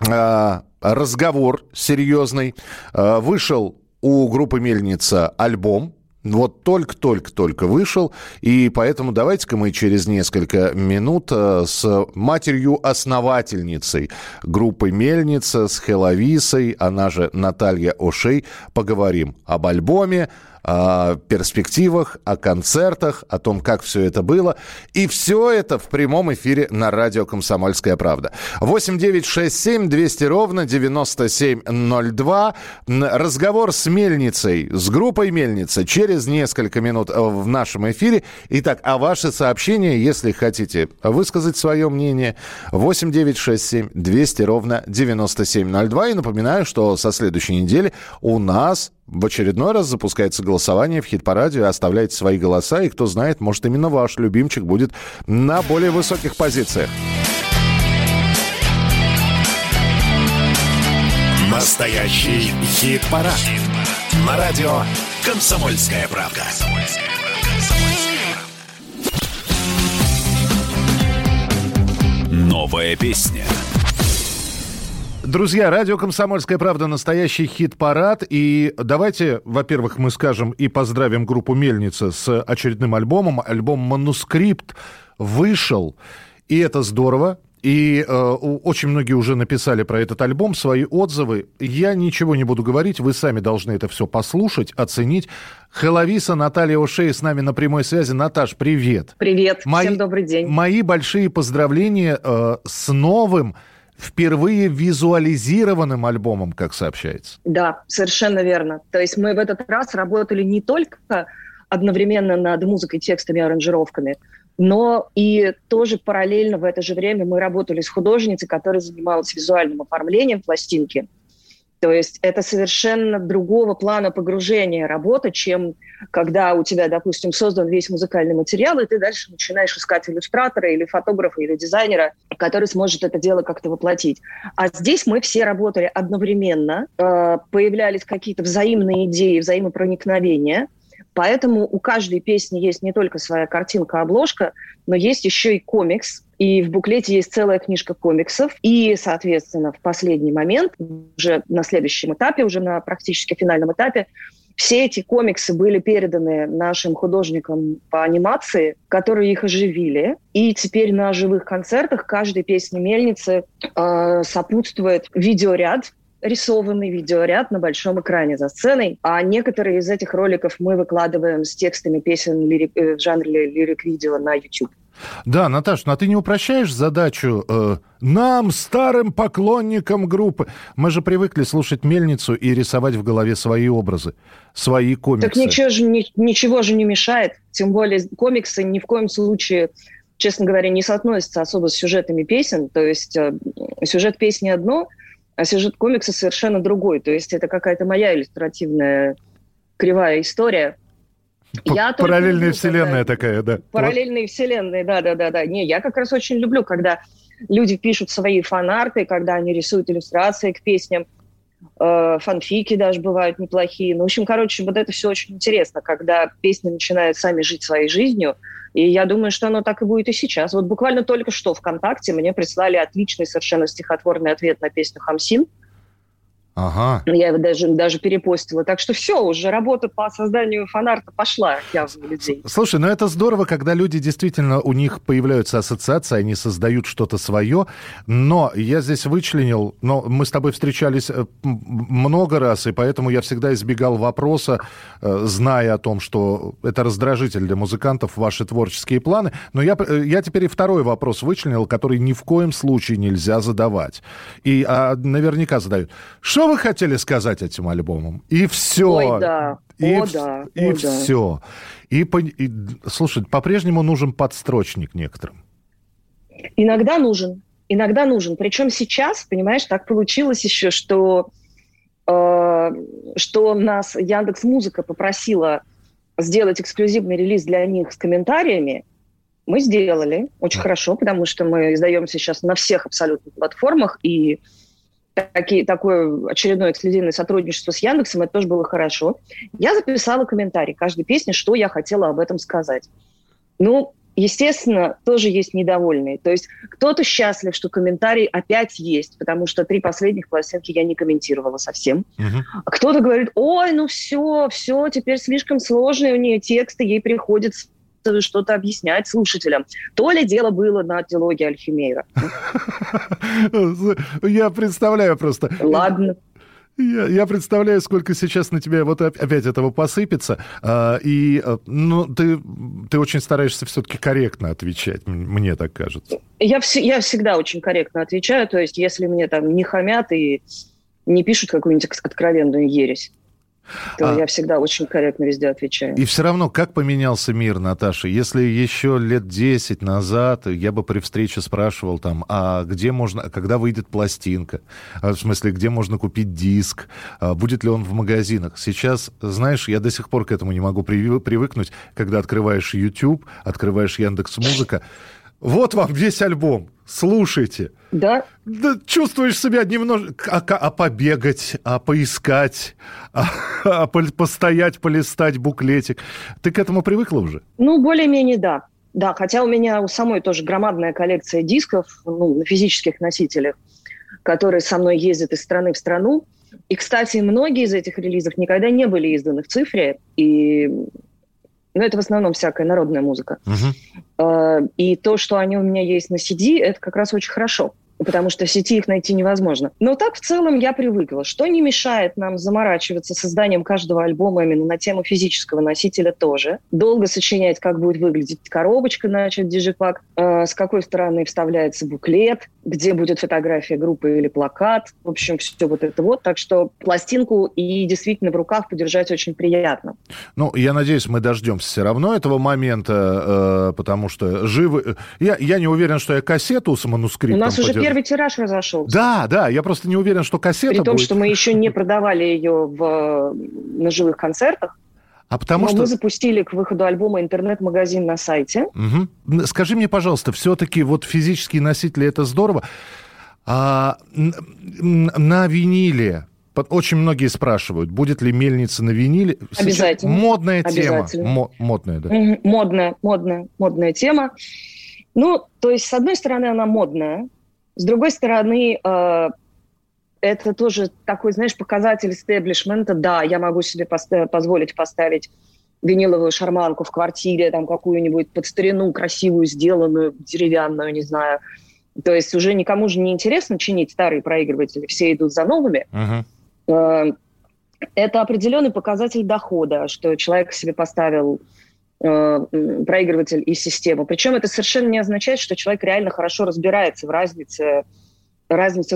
разговор серьезный. Вышел у группы «Мельница» альбом. Вот только-только-только вышел, и поэтому давайте-ка мы через несколько минут с матерью-основательницей группы «Мельница», с Хелависой, она же Наталья Ошей, поговорим об альбоме, о перспективах, о концертах, о том, как все это было. И все это в прямом эфире на радио «Комсомольская правда». 8-967-200-ровно-97-02. Разговор с «Мельницей», с группой «Мельница» через несколько минут в нашем эфире. Итак, а ваши сообщения, если хотите высказать свое мнение, 8-967-200-ровно-97-02. И напоминаю, что со следующей недели у нас в очередной раз запускается голосование в хит-параде. Оставляйте свои голоса, и кто знает, может, именно ваш любимчик будет на более высоких позициях. Настоящий хит-парад. Хит-парад. На радио «Комсомольская правда». «Комсомольская правда». «Комсомольская правда». Новая песня. Друзья, радио «Комсомольская правда» — настоящий хит-парад. И давайте, во-первых, мы скажем и поздравим группу «Мельница» с очередным альбомом. Альбом «Манускрипт» вышел, и это здорово. И очень многие уже написали про этот альбом свои отзывы. Я ничего не буду говорить, вы сами должны это все послушать, оценить. Хелависа, Наталья Ошей с нами на прямой связи. Наташ, привет. Привет, всем добрый день. Мои большие поздравления с новым, впервые визуализированным альбомом, как сообщается. Да, совершенно верно. То есть мы в этот раз работали не только одновременно над музыкой, текстами и аранжировками, Но и тоже параллельно в это же время мы работали с художницей, которая занималась визуальным оформлением пластинки. То есть это совершенно другого плана погружения работа, чем когда у тебя, допустим, создан весь музыкальный материал, и ты дальше начинаешь искать иллюстратора или фотографа, или дизайнера, который сможет это дело как-то воплотить. А здесь мы все работали одновременно, появлялись какие-то взаимные идеи, взаимопроникновения. Поэтому у каждой песни есть не только своя картинка, обложка, но есть еще и комикс. И в буклете есть целая книжка комиксов. И, соответственно, в последний момент, уже на следующем этапе, уже на практически финальном этапе, все эти комиксы были переданы нашим художникам по анимации, которые их оживили. И теперь на живых концертах каждой песне «Мельницы» сопутствует видеоряд, рисованный видеоряд на большом экране за сценой. А некоторые из этих роликов мы выкладываем с текстами песен в жанре лирик-видео на YouTube. Да, Наташ, но ты не упрощаешь задачу нам, старым поклонникам группы? Мы же привыкли слушать «Мельницу» и рисовать в голове свои образы, свои комиксы. Так ничего же не мешает. Тем более комиксы ни в коем случае, честно говоря, не соотносятся особо с сюжетами песен. То есть сюжет песни одно, а сюжет комикса совершенно другой. То есть это какая-то моя иллюстративная кривая история. Параллельная вселенная такая, да. Параллельные вселенные, да. Не, я как раз очень люблю, когда люди пишут свои фан-арты, когда они рисуют иллюстрации к песням. Фанфики даже бывают неплохие. Ну, в общем, короче, вот это все очень интересно, когда песни начинают сами жить своей жизнью. И я думаю, что оно так и будет и сейчас. Вот буквально только что ВКонтакте мне прислали отличный совершенно стихотворный ответ на песню «Хамсин». Ага. Я его даже перепостила. Так что все, уже работа по созданию фанарта пошла явно у людей. Слушай, ну это здорово, когда люди действительно, у них появляются ассоциации, они создают что-то свое. Но я здесь вычленил, но мы с тобой встречались много раз, и поэтому я всегда избегал вопроса, зная о том, что это раздражитель для музыкантов, ваши творческие планы. Но я теперь и второй вопрос вычленил, который ни в коем случае нельзя задавать. И наверняка задают. Что вы хотели сказать этим альбомом? И все. Ой, да. Все. Слушай, по-прежнему нужен подстрочник некоторым. Иногда нужен. Причем сейчас, понимаешь, так получилось еще, что нас Яндекс.Музыка попросила сделать эксклюзивный релиз для них с комментариями. Мы сделали. Очень хорошо, потому что мы издаемся сейчас на всех абсолютно платформах, и такое очередное эксклюзивное сотрудничество с Яндексом, это тоже было хорошо. Я записала комментарий каждой песни, что я хотела об этом сказать. Ну, естественно, тоже есть недовольные. То есть кто-то счастлив, что комментарий опять есть, потому что 3 последних пластинки я не комментировала совсем. Uh-huh. Кто-то говорит, ой, ну все, теперь слишком сложные у нее тексты, ей приходится что-то объяснять слушателям. То ли дело было на диалоге Альхимейра. Я представляю просто. Ладно. Я представляю, сколько сейчас на тебя вот опять этого посыпется. И ты очень стараешься все-таки корректно отвечать, мне так кажется. Я всегда очень корректно отвечаю. То есть если мне там не хамят и не пишут какую-нибудь откровенную ересь, то я всегда очень корректно везде отвечаю. И все равно, как поменялся мир, Наташа? Если еще лет 10 назад я бы при встрече спрашивал там, а где можно, когда выйдет пластинка? В смысле, где можно купить диск? Будет ли он в магазинах? Сейчас, знаешь, я до сих пор к этому не могу привыкнуть, когда открываешь YouTube, открываешь Яндекс.Музыка. Вот вам весь альбом. Слушайте. Да? Чувствуешь себя немножко... побегать, поискать, постоять, полистать буклетик. Ты к этому привыкла уже? Ну, более-менее да. Да, хотя у меня у самой тоже громадная коллекция дисков, на физических носителях, которые со мной ездят из страны в страну. И, кстати, многие из этих релизов никогда не были изданы в цифре, и... Но это в основном всякая народная музыка. Uh-huh. И то, что они у меня есть на CD, это как раз очень хорошо, потому что в сети их найти невозможно. Но так в целом я привыкла. Что не мешает нам заморачиваться созданием каждого альбома именно на тему физического носителя тоже. Долго сочинять, как будет выглядеть коробочка, начать диджипак, с какой стороны вставляется буклет, где будет фотография группы или плакат. В общем, все вот это вот. Так что пластинку и действительно в руках подержать очень приятно. Ну, я надеюсь, мы дождемся все равно этого момента, потому что живы... Я не уверен, что я кассету с манускриптом... У нас уже первый тираж разошелся. Да, я просто не уверен, что кассета будет... При том, что мы еще не продавали ее на живых концертах. А потому что... мы запустили к выходу альбома интернет-магазин на сайте. Угу. Скажи мне, пожалуйста, все-таки вот физические носители, это здорово. А на виниле, очень многие спрашивают, будет ли Мельница на виниле. Обязательно. Сейчас модная тема. Модная, да. Модная тема. Ну, то есть, с одной стороны, она модная. С другой стороны... это тоже такой, знаешь, показатель истеблишмента. Да, я могу себе позволить поставить виниловую шарманку в квартире, там какую-нибудь под старину красивую, сделанную, деревянную, не знаю. То есть уже никому же не интересно чинить старые проигрыватели, все идут за новыми. Uh-huh. Это определенный показатель дохода, что человек себе поставил проигрыватель и систему. Причем это совершенно не означает, что человек реально хорошо разбирается в разница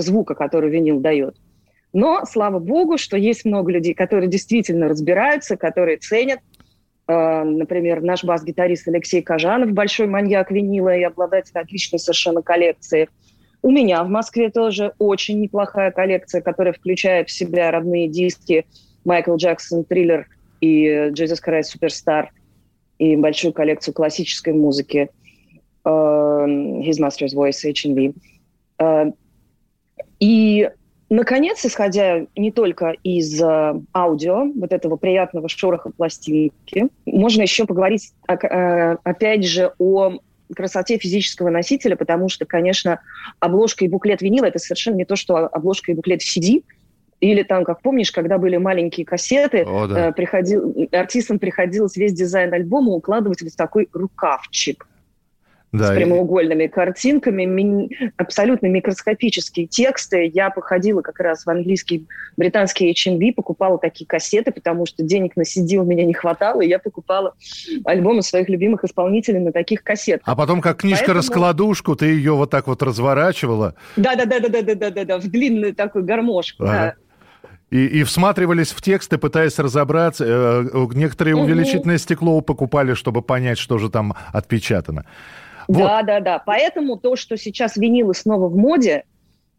звука, который винил дает. Но, слава богу, что есть много людей, которые действительно разбираются, которые ценят. Например, наш бас-гитарист Алексей Кажанов, большой маньяк винила и обладатель отличной совершенно коллекции. У меня в Москве тоже очень неплохая коллекция, которая включает в себя родные диски Майкл Джексон, Триллер и Jesus Christ Superstar, и большую коллекцию классической музыки His Master's Voice, H&V. И, наконец, исходя не только из аудио, вот этого приятного шороха пластинки, можно еще поговорить, опять же, о красоте физического носителя, потому что, конечно, обложка и буклет винила – это совершенно не то, что обложка и буклет CD. Или там, как помнишь, когда были маленькие кассеты, да. Артистам приходилось весь дизайн альбома укладывать в такой рукавчик. Да, с прямоугольными картинками, абсолютно микроскопические тексты. Я походила как раз в английский, британский H&V, покупала такие кассеты, потому что денег на CD у меня не хватало, и я покупала альбомы своих любимых исполнителей на таких кассетах. А потом, как книжка-раскладушку, ты ее вот так вот разворачивала. Да, в длинную такую гармошку, ага. Да. И всматривались в тексты, пытаясь разобраться. Некоторые увеличительное стекло покупали, чтобы понять, что же там отпечатано. Вот. Да. Поэтому то, что сейчас винилы снова в моде,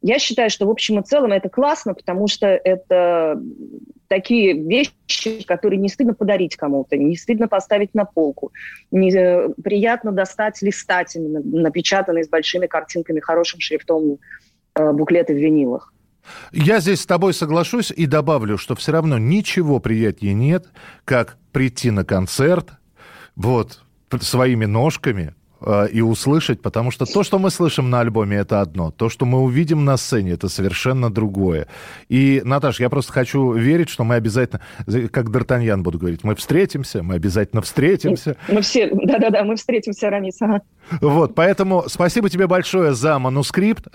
я считаю, что в общем и целом это классно, потому что это такие вещи, которые не стыдно подарить кому-то, не стыдно поставить на полку, приятно достать, листать, именно напечатанные с большими картинками, хорошим шрифтом буклеты в винилах. Я здесь с тобой соглашусь и добавлю, что все равно ничего приятнее нет, как прийти на концерт вот своими ножками, и услышать, потому что то, что мы слышим на альбоме, это одно. То, что мы увидим на сцене, это совершенно другое. И, Наташ, я просто хочу верить, что мы обязательно, как Д'Артаньян буду говорить, мы обязательно встретимся. Мы все, да, мы встретимся, Рамис. Ага. Вот, поэтому спасибо тебе большое за манускрипт.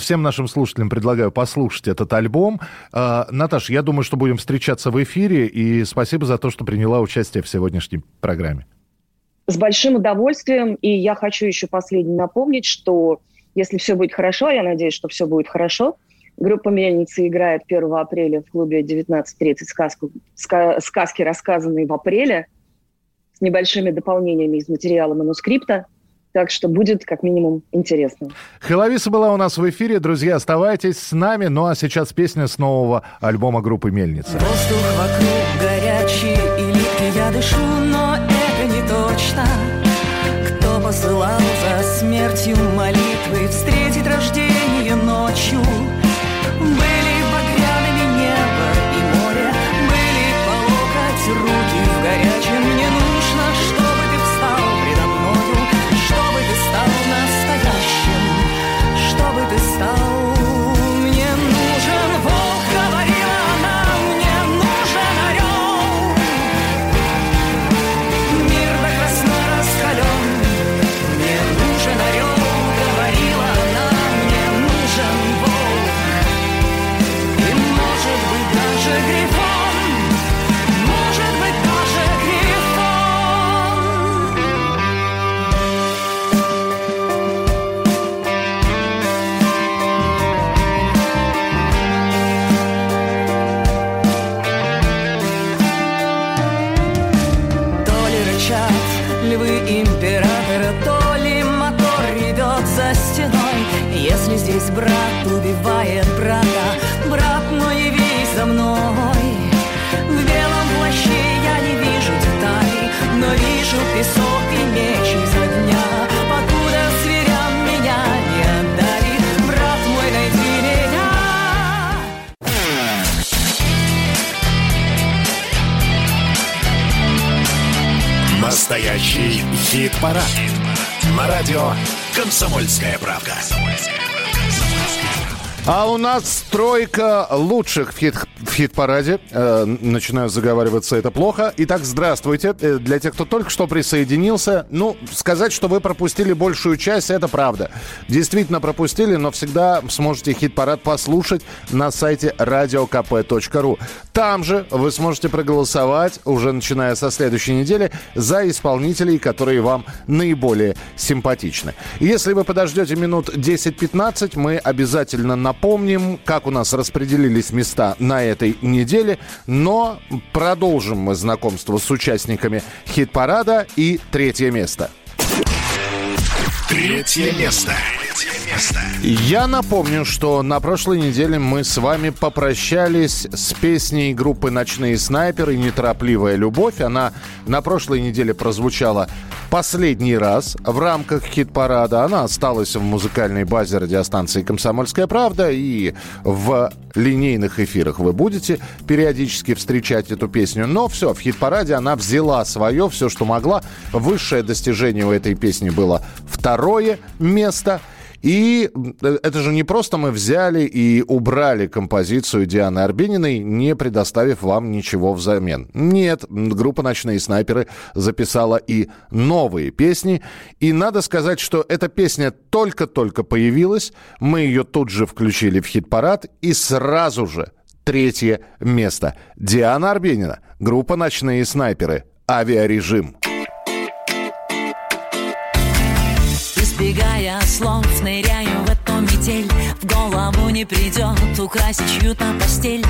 Всем нашим слушателям предлагаю послушать этот альбом. Наташ, я думаю, что будем встречаться в эфире, и спасибо за то, что приняла участие в сегодняшней программе. С большим удовольствием, и я хочу еще последнее напомнить, что если все будет хорошо, я надеюсь, что все будет хорошо, группа «Мельница» играет 1 апреля в клубе 19.30 сказки, рассказанные в апреле, с небольшими дополнениями из материала манускрипта, так что будет как минимум интересно. Хелависа была у нас в эфире, друзья, оставайтесь с нами, ну а сейчас песня с нового альбома группы «Мельница». Воздух вокруг горячий и липкий, я дышу, но... точно, кто посылал за смертью молитвы встретить рождение ночью? Были багряными небо и море, были по локоть руки в горячем. Мне нужно, чтобы ты встал предо мною, чтобы ты стал настоящим, чтобы ты стал. Мне нужен волк, говорила она, мне нужен орел. Орел, говорила она, мне нужен волк. Если здесь брат убивает брата, брат мой, явись за мной. В белом плаще я не вижу деталей, но вижу песок и меч изо дня, покуда зверям меня не отдали. Брат мой, найди меня. Настоящий хит-парад. На радио «Комсомольская правда». А у нас тройка лучших в хит-параде. Начинаю заговариваться, это плохо. Итак, здравствуйте. Для тех, кто только что присоединился, сказать, что вы пропустили большую часть, это правда. Действительно пропустили, но всегда сможете хит-парад послушать на сайте radiokp.ru. Там же вы сможете проголосовать, уже начиная со следующей недели, за исполнителей, которые вам наиболее симпатичны. Если вы подождете минут 10-15, мы обязательно напомним, как у нас распределились места на этой неделе, но продолжим мы знакомство с участниками хит-парада. И третье место. Третье место. Я напомню, что на прошлой неделе мы с вами попрощались с песней группы «Ночные снайперы» «Неторопливая любовь». Она на прошлой неделе прозвучала последний раз в рамках хит-парада. Она осталась в музыкальной базе радиостанции «Комсомольская правда», и в линейных эфирах вы будете периодически встречать эту песню. Но все, в хит-параде она взяла свое, все, что могла. Высшее достижение у этой песни было второе место. И это же не просто мы взяли и убрали композицию Дианы Арбениной, не предоставив вам ничего взамен. Нет, группа «Ночные снайперы» записала и новые песни. И надо сказать, что эта песня только-только появилась. Мы ее тут же включили в хит-парад. И сразу же третье место. Диана Арбенина, группа «Ночные снайперы», «Авиарежим». Бегая слов, ныряю в эту метель. В голову не придет украсить чью-то постель.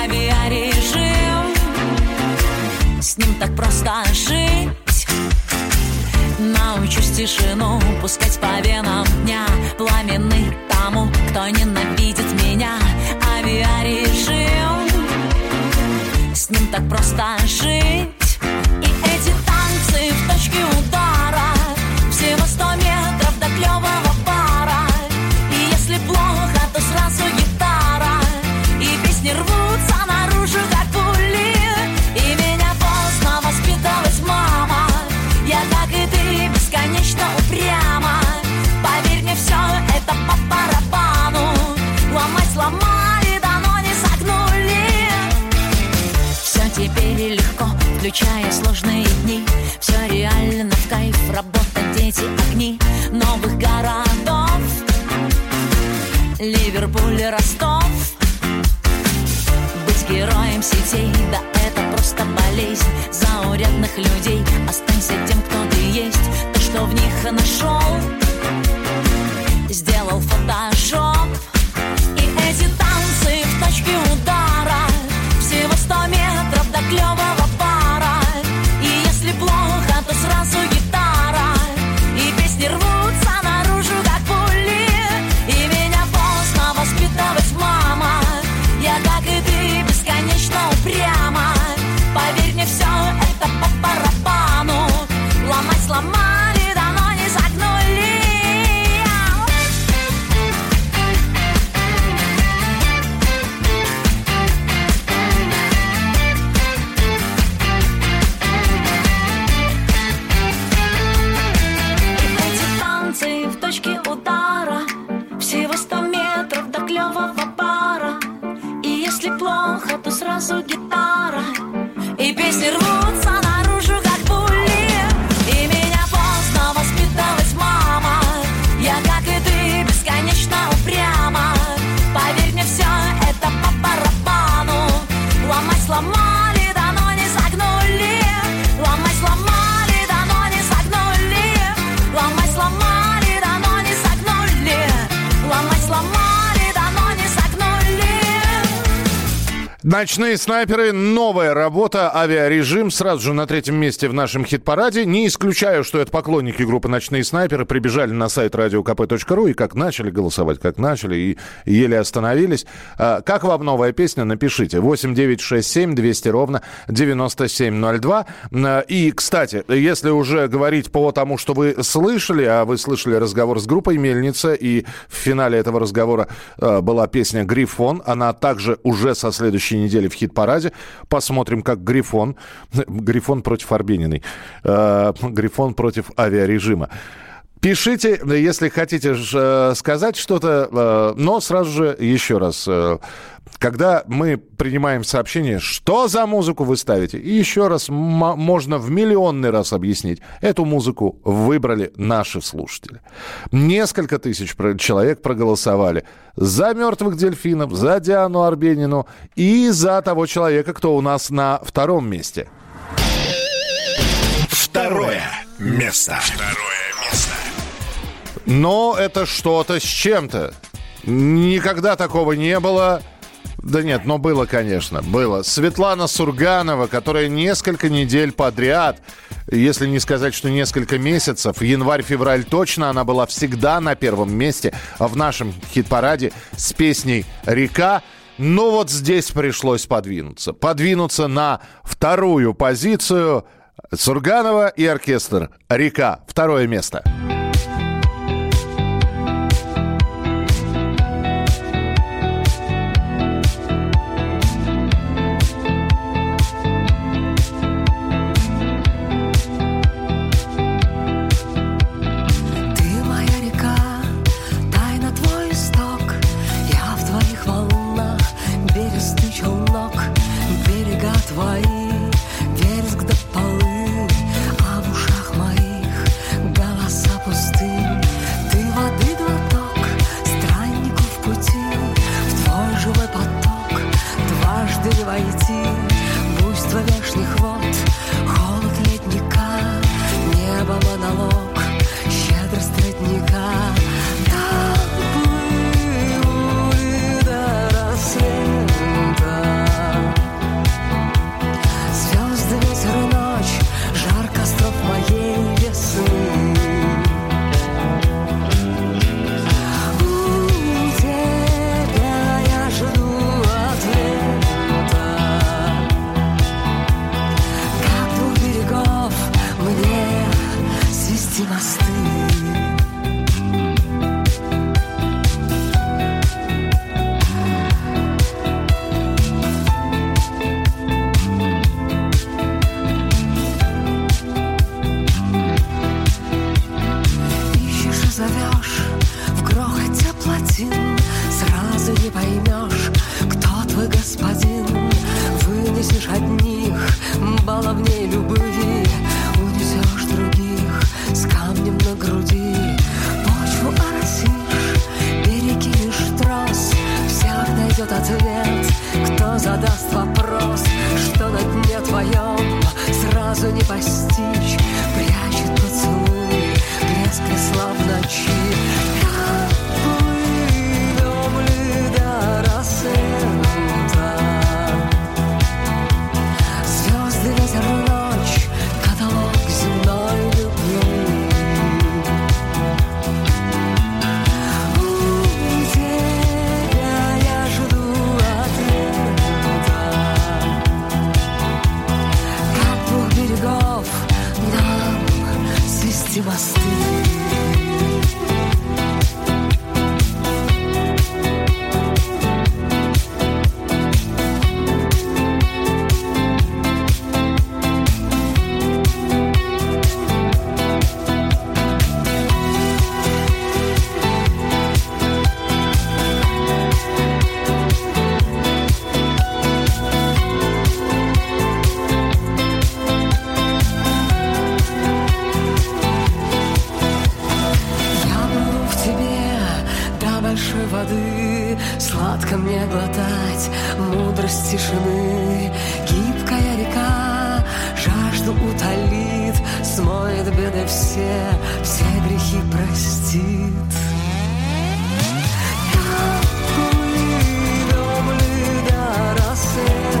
Авиарежим, с ним так просто жить. Научусь тишину пускать по венам дня, пламенный тому, кто ненавидит меня. Авиарежим, с ним так просто жить. И эти танцы в точке удара, всего 100 метров до клёвого пара. И если плохо, то сразу гитара. И песни рвутся наружу, как пули. И меня поздно воспиталась мама. Я, как и ты, бесконечно упряма. Поверь мне, всё это по барабану. Ломать ломали, давно не согнули. Всё теперь легко, включая сложные дни. Всё реально, в кайф, работа, дети, огни новых городов. Ливерпуль, Ростов. Быть героем сетей, да это просто болезнь заурядных людей. Останься тем, кто ты есть. То, что в них нашел, сделал фотошоп. И эти танцы в точке удара, всего 100 метров до клевого пара. И если плохо, то сразу гитара. И песни рвутся наружу, как пули. И меня поздно воспиталась мама. Я, как и ты, бесконечно упряма. Поверь мне, все это по барабану. Ломать сломали, давно не загнули. Удара, всего 100 метров до клёвого пара. И если плохо, то сразу гитара. И песни рвутся наружу, как пули. И меня поздно воспиталась мама. Я, как и ты, бесконечно упряма. Поверь мне, всё это по барабану. Ломать сломали, давно не загнули. Ломать сломали, давно не загнули. Ломать сломали. Ночные снайперы. Новая работа. Авиарежим сразу же на третьем месте в нашем хит-параде. Не исключаю, что это поклонники группы «Ночные снайперы» прибежали на сайт radiokp.ru и как начали голосовать, как начали и еле остановились. Как вам новая песня? Напишите. 8 967 200 ровно 97 02. И, кстати, если уже говорить по тому, что вы слышали, а вы слышали разговор с группой «Мельница», и в финале этого разговора была песня «Грифон». Она также уже со следующей недели в хит-параде. Посмотрим, как «Грифон». «Грифон» против Арбениной. «Грифон» против авиарежима. Пишите, если хотите сказать что-то, но сразу же еще раз, когда мы принимаем сообщение, что за музыку вы ставите, и еще раз можно в миллионный раз объяснить, эту музыку выбрали наши слушатели. Несколько тысяч человек проголосовали за «Мертвых дельфинов», за Диану Арбенину и за того человека, кто у нас на втором месте. Второе место. Но это что-то с чем-то. Никогда такого не было. Да нет, но было, конечно, было. Светлана Сурганова, которая несколько недель подряд, если не сказать, что несколько месяцев, январь-февраль точно, она была всегда на первом месте в нашем хит-параде с песней «Река». Но вот здесь пришлось подвинуться. Подвинуться на вторую позицию. Сурганова и оркестр. «Река». Второе место. Как мы дом льда рассыпь.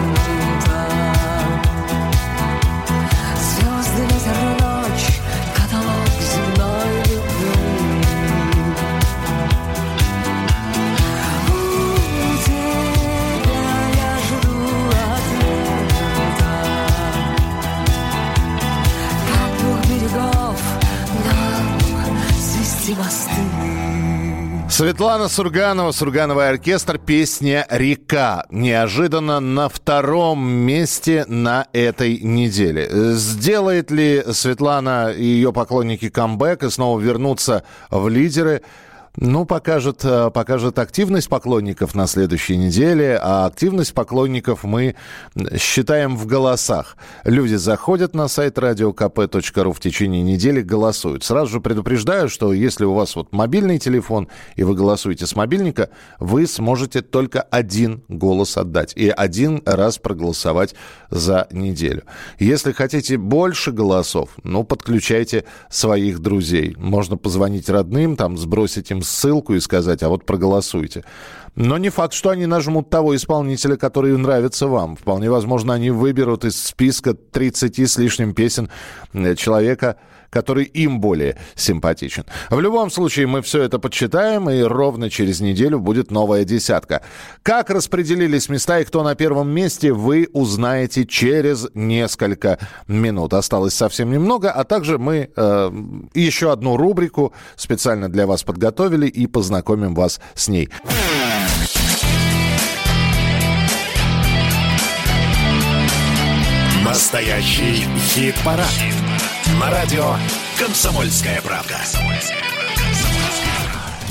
Светлана Сурганова, Сурганова и оркестр, песня «Река». Неожиданно на втором месте на этой неделе. Сделает ли Светлана и ее поклонники камбэк и снова вернутся в лидеры? Ну, покажет активность поклонников на следующей неделе, а активность поклонников мы считаем в голосах. Люди заходят на сайт radiokp.ru в течение недели, голосуют. Сразу же предупреждаю, что если у вас вот мобильный телефон, и вы голосуете с мобильника, вы сможете только один голос отдать и один раз проголосовать за неделю. Если хотите больше голосов, ну, подключайте своих друзей. Можно позвонить родным, там, сбросить им ссылку и сказать, а вот проголосуйте. Но не факт, что они нажмут того исполнителя, который нравится вам. Вполне возможно, они выберут из списка 30 с лишним песен человека, который им более симпатичен. В любом случае, мы все это подсчитаем, и ровно через неделю будет новая десятка. Как распределились места и кто на первом месте, вы узнаете через несколько минут. Осталось совсем немного, а также мы еще одну рубрику специально для вас подготовили и познакомим вас с ней. Настоящий хит-парад. На радио «Комсомольская правда».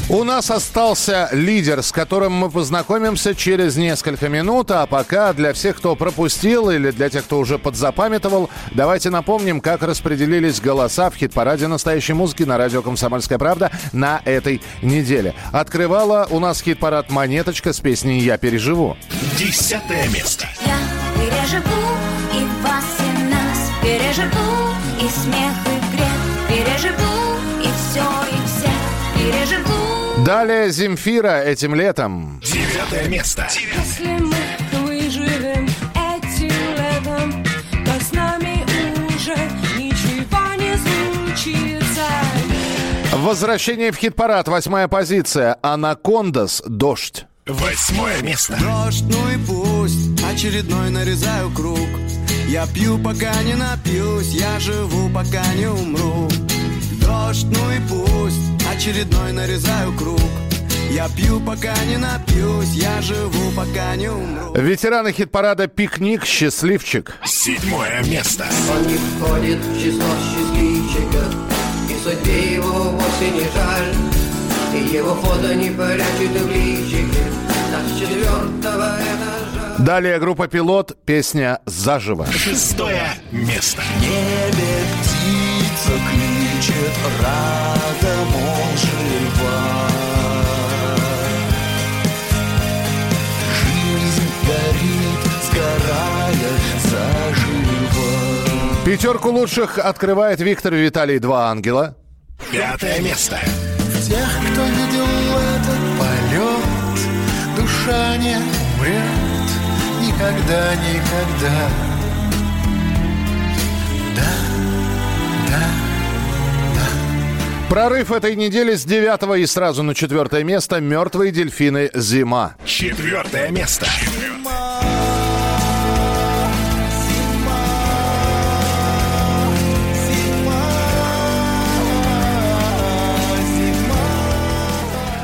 У нас остался лидер, с которым мы познакомимся через несколько минут. А пока для всех, кто пропустил или для тех, кто уже подзапамятовал, давайте напомним, как распределились голоса в хит-параде настоящей музыки на радио «Комсомольская правда» на этой неделе. Открывала у нас хит-парад «Монеточка» с песней «Я переживу». 10-е место. Я переживу и вас, и нас. Переживу и смех, и грех. Переживу и все, и всех. Переживу. Далее Земфира «Этим летом». 9-е место. Если мы выживем этим летом, то с нами уже ничего не случится. Возвращение в хит-парад. 8-я позиция. «Анакондаз. Дождь». 8-е место. Дождь, ну и пусть. Очередной нарезаю круг. Я пью, пока не напьюсь, я живу, пока не умру. Дождь, ну и пусть, очередной нарезаю круг. Я пью, пока не напьюсь, я живу, пока не умру. Ветераны хит-парада «Пикник. Счастливчик». 7-е место. Он не входит в число счастливчика, и судьбе его вовсе не жаль, и его фото не прячут в личике, так с 4-го этажа. Далее группа «Пилот», песня «Заживо». 6-е место. В небе птица кличет, рада, мол, жива. Жизнь горит, сгорая, заживо. 5-ку лучших открывает Виктор и Виталий «Два ангела». 5-е место. Тех, кто видел этот полет, душа не умрет. Никогда, никогда. Да, да, да. Прорыв этой недели с 9-го и сразу на 4-е место. «Мертвые дельфины. Зима». 4-е место.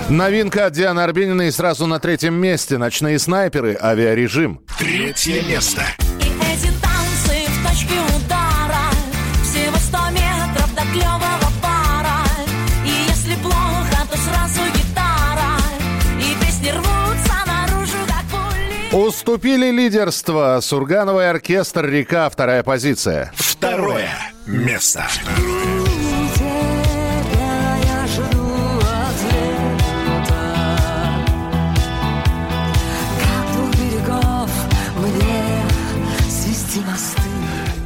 Новинка от Дианы Арбениной сразу на 3-м месте. «Ночные снайперы. Авиарежим». 3-е место. И эти танцы в точке удара, всего 100 метров до клёвого пара. И если плохо, то сразу гитара, и песни рвутся наружу, как пули. Уступили лидерство. Сурганова и оркестр «Река». 2-я позиция. 2-е место. 2-е.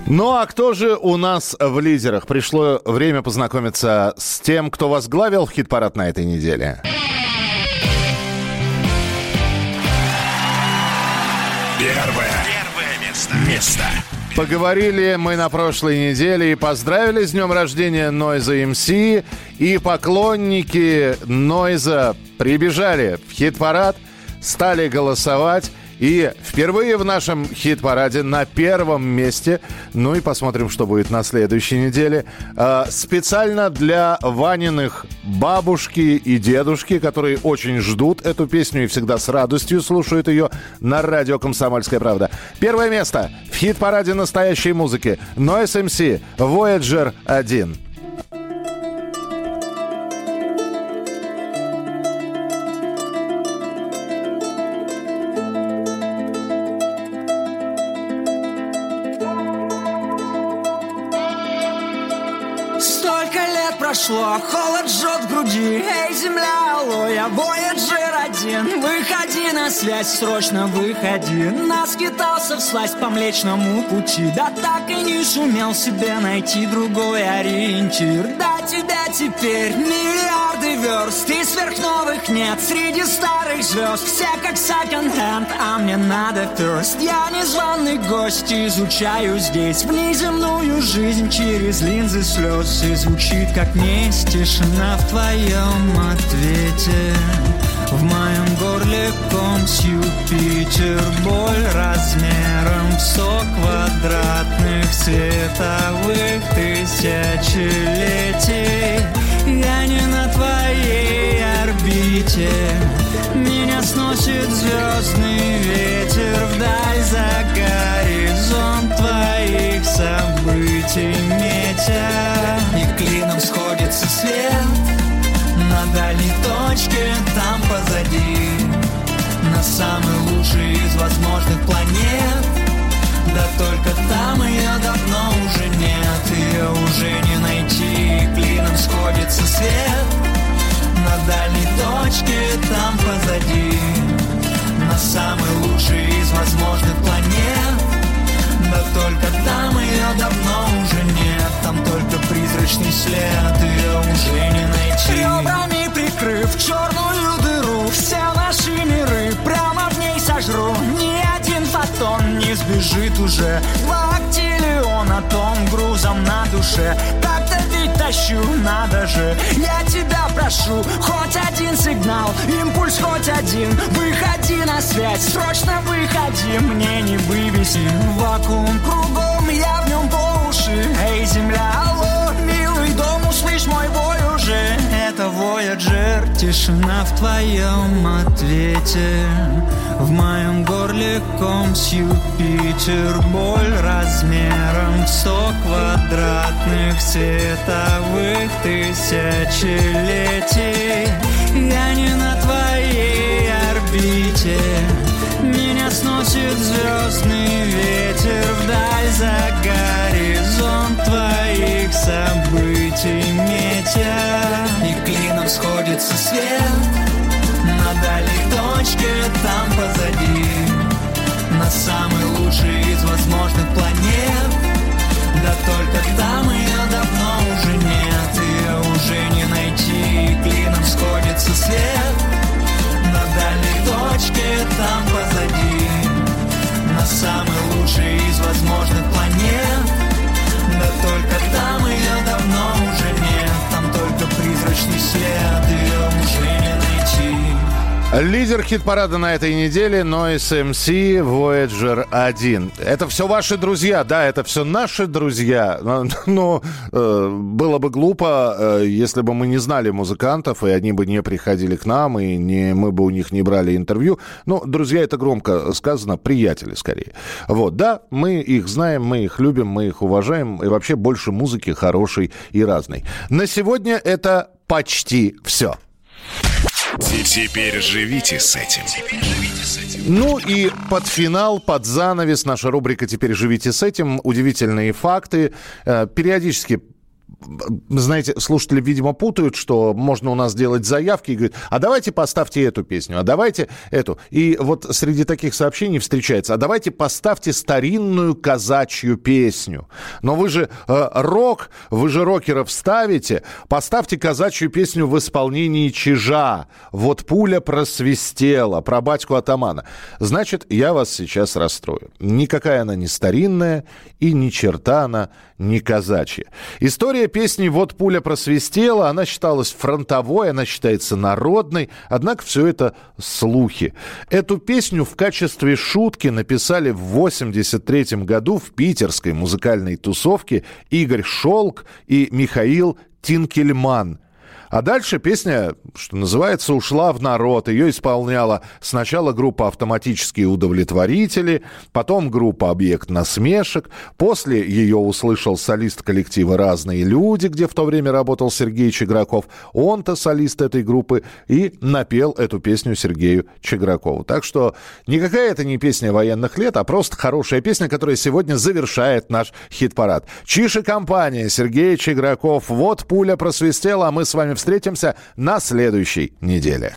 Ну а кто же у нас в лидерах? Пришло время познакомиться с тем, кто возглавил хит-парад на этой неделе. 1-е место. Поговорили мы на прошлой неделе и поздравили с днем рождения Noize MC. И поклонники Noize прибежали в хит-парад, стали голосовать. И впервые в нашем хит-параде на первом месте. Ну и посмотрим, что будет на следующей неделе. Специально для Ваниных бабушки и дедушки, которые очень ждут эту песню и всегда с радостью слушают ее на радио «Комсомольская правда». Первое место в хит-параде настоящей музыки. Noize MC, Voyager 1. Холод жжет в груди, эй, земля, алоэ, Voyager 1. Выходи на связь, срочно выходи. Наскитался всласть по Млечному пути, да так и не сумел себе найти другой ориентир. До тебя теперь миллиарды верст, и сверхновых нет среди старых звезд. Все как секонд-хенд, а мне надо first. Я незваный гость, изучаю здесь внеземную жизнь через линзы слез. И звучит как месть тишина в твоем ответе. В моем горле ком с Юпитер, боль размером в 100 квадратных световых тысячелетий. Я не на твоей орбите, меня сносит звездный ветер вдаль за горизонт твоих событий метя. И клином сходится свет на дальней точке, там позади, на самой лучшей из возможных планет. Да только там ее давно уже нет, ее уже не найти. Клином сходится свет на дальней точке, там позади, на самой лучшей из возможных планет. Да только там ее давно уже нет, там только призрачный след, ее уже не найти. Ребрами прикрыв черную дыру, все наши миры прямо в ней сожру. Ни один фотон не сбежит уже, 2 актиллиона тонн грузом на душе. Так-то ведь тащу, надо же, я тебя прошу, хоть один сигнал, импульс хоть один, выходи на связь, срочно выходи, мне не вывести. Вакуум кругом, я в нем по уши. Эй, земля, алло, милый дом, услышь мой бой уже. Это Voyager, тишина в твоем ответе. В моем горле ком с Юпитер, боль размером в 100 квадратных световых тысячелетий. Я не на твоей орбите, меня сносит звездный ветер вдаль за горизонт твоих событий метя. И клином сходится свет на дальней точке, там позади, на самой лучшей из возможных планет. Да только там ее давно уже нет, ее уже не найти. Клином сходится свет на дальней точке, там позади, на самой лучшей из возможных планет. Да только там ее давно уже нет, там только призрачный след, ее уже не найти. Лидер хит-парада на этой неделе Noize MC, Voyager 1. Это все ваши друзья, да, это все наши друзья. Но было бы глупо, если бы мы не знали музыкантов, и они бы не приходили к нам, и мы бы у них не брали интервью. Ну, друзья, это громко сказано, приятели скорее. Вот, да, мы их знаем, мы их любим, мы их уважаем, и вообще больше музыки хорошей и разной. На сегодня это почти все. Теперь живите с этим. Ну и под финал, под занавес наша рубрика «Теперь живите с этим». Удивительные факты. Периодически, знаете, слушатели, видимо, путают, что можно у нас делать заявки и говорят, а давайте поставьте эту песню, а давайте эту. И вот среди таких сообщений встречается, а давайте поставьте старинную казачью песню. Но вы же рок, вы же рокеров ставите, поставьте казачью песню в исполнении Чижа. Вот пуля просвистела, про батьку атамана. Значит, я вас сейчас расстрою. Никакая она не старинная и ни черта она не казачья. История история песни «Вот пуля просвистела», она считалась фронтовой, она считается народной, однако все это слухи. Эту песню в качестве шутки написали в 1983 году в питерской музыкальной тусовке Игорь Шелк и Михаил Тинкельман. А дальше песня, что называется, ушла в народ. Ее исполняла сначала группа «Автоматические удовлетворители», потом группа «Объект насмешек». После ее услышал солист коллектива «Разные люди», где в то время работал Сергей Чиграков. Он-то солист этой группы и напел эту песню Сергею Чигракову. Так что никакая это не песня военных лет, а просто хорошая песня, которая сегодня завершает наш хит-парад. «Чиж и компания», Сергей Чиграков. «Вот пуля просвистела», а мы с вами встретимся на следующей неделе.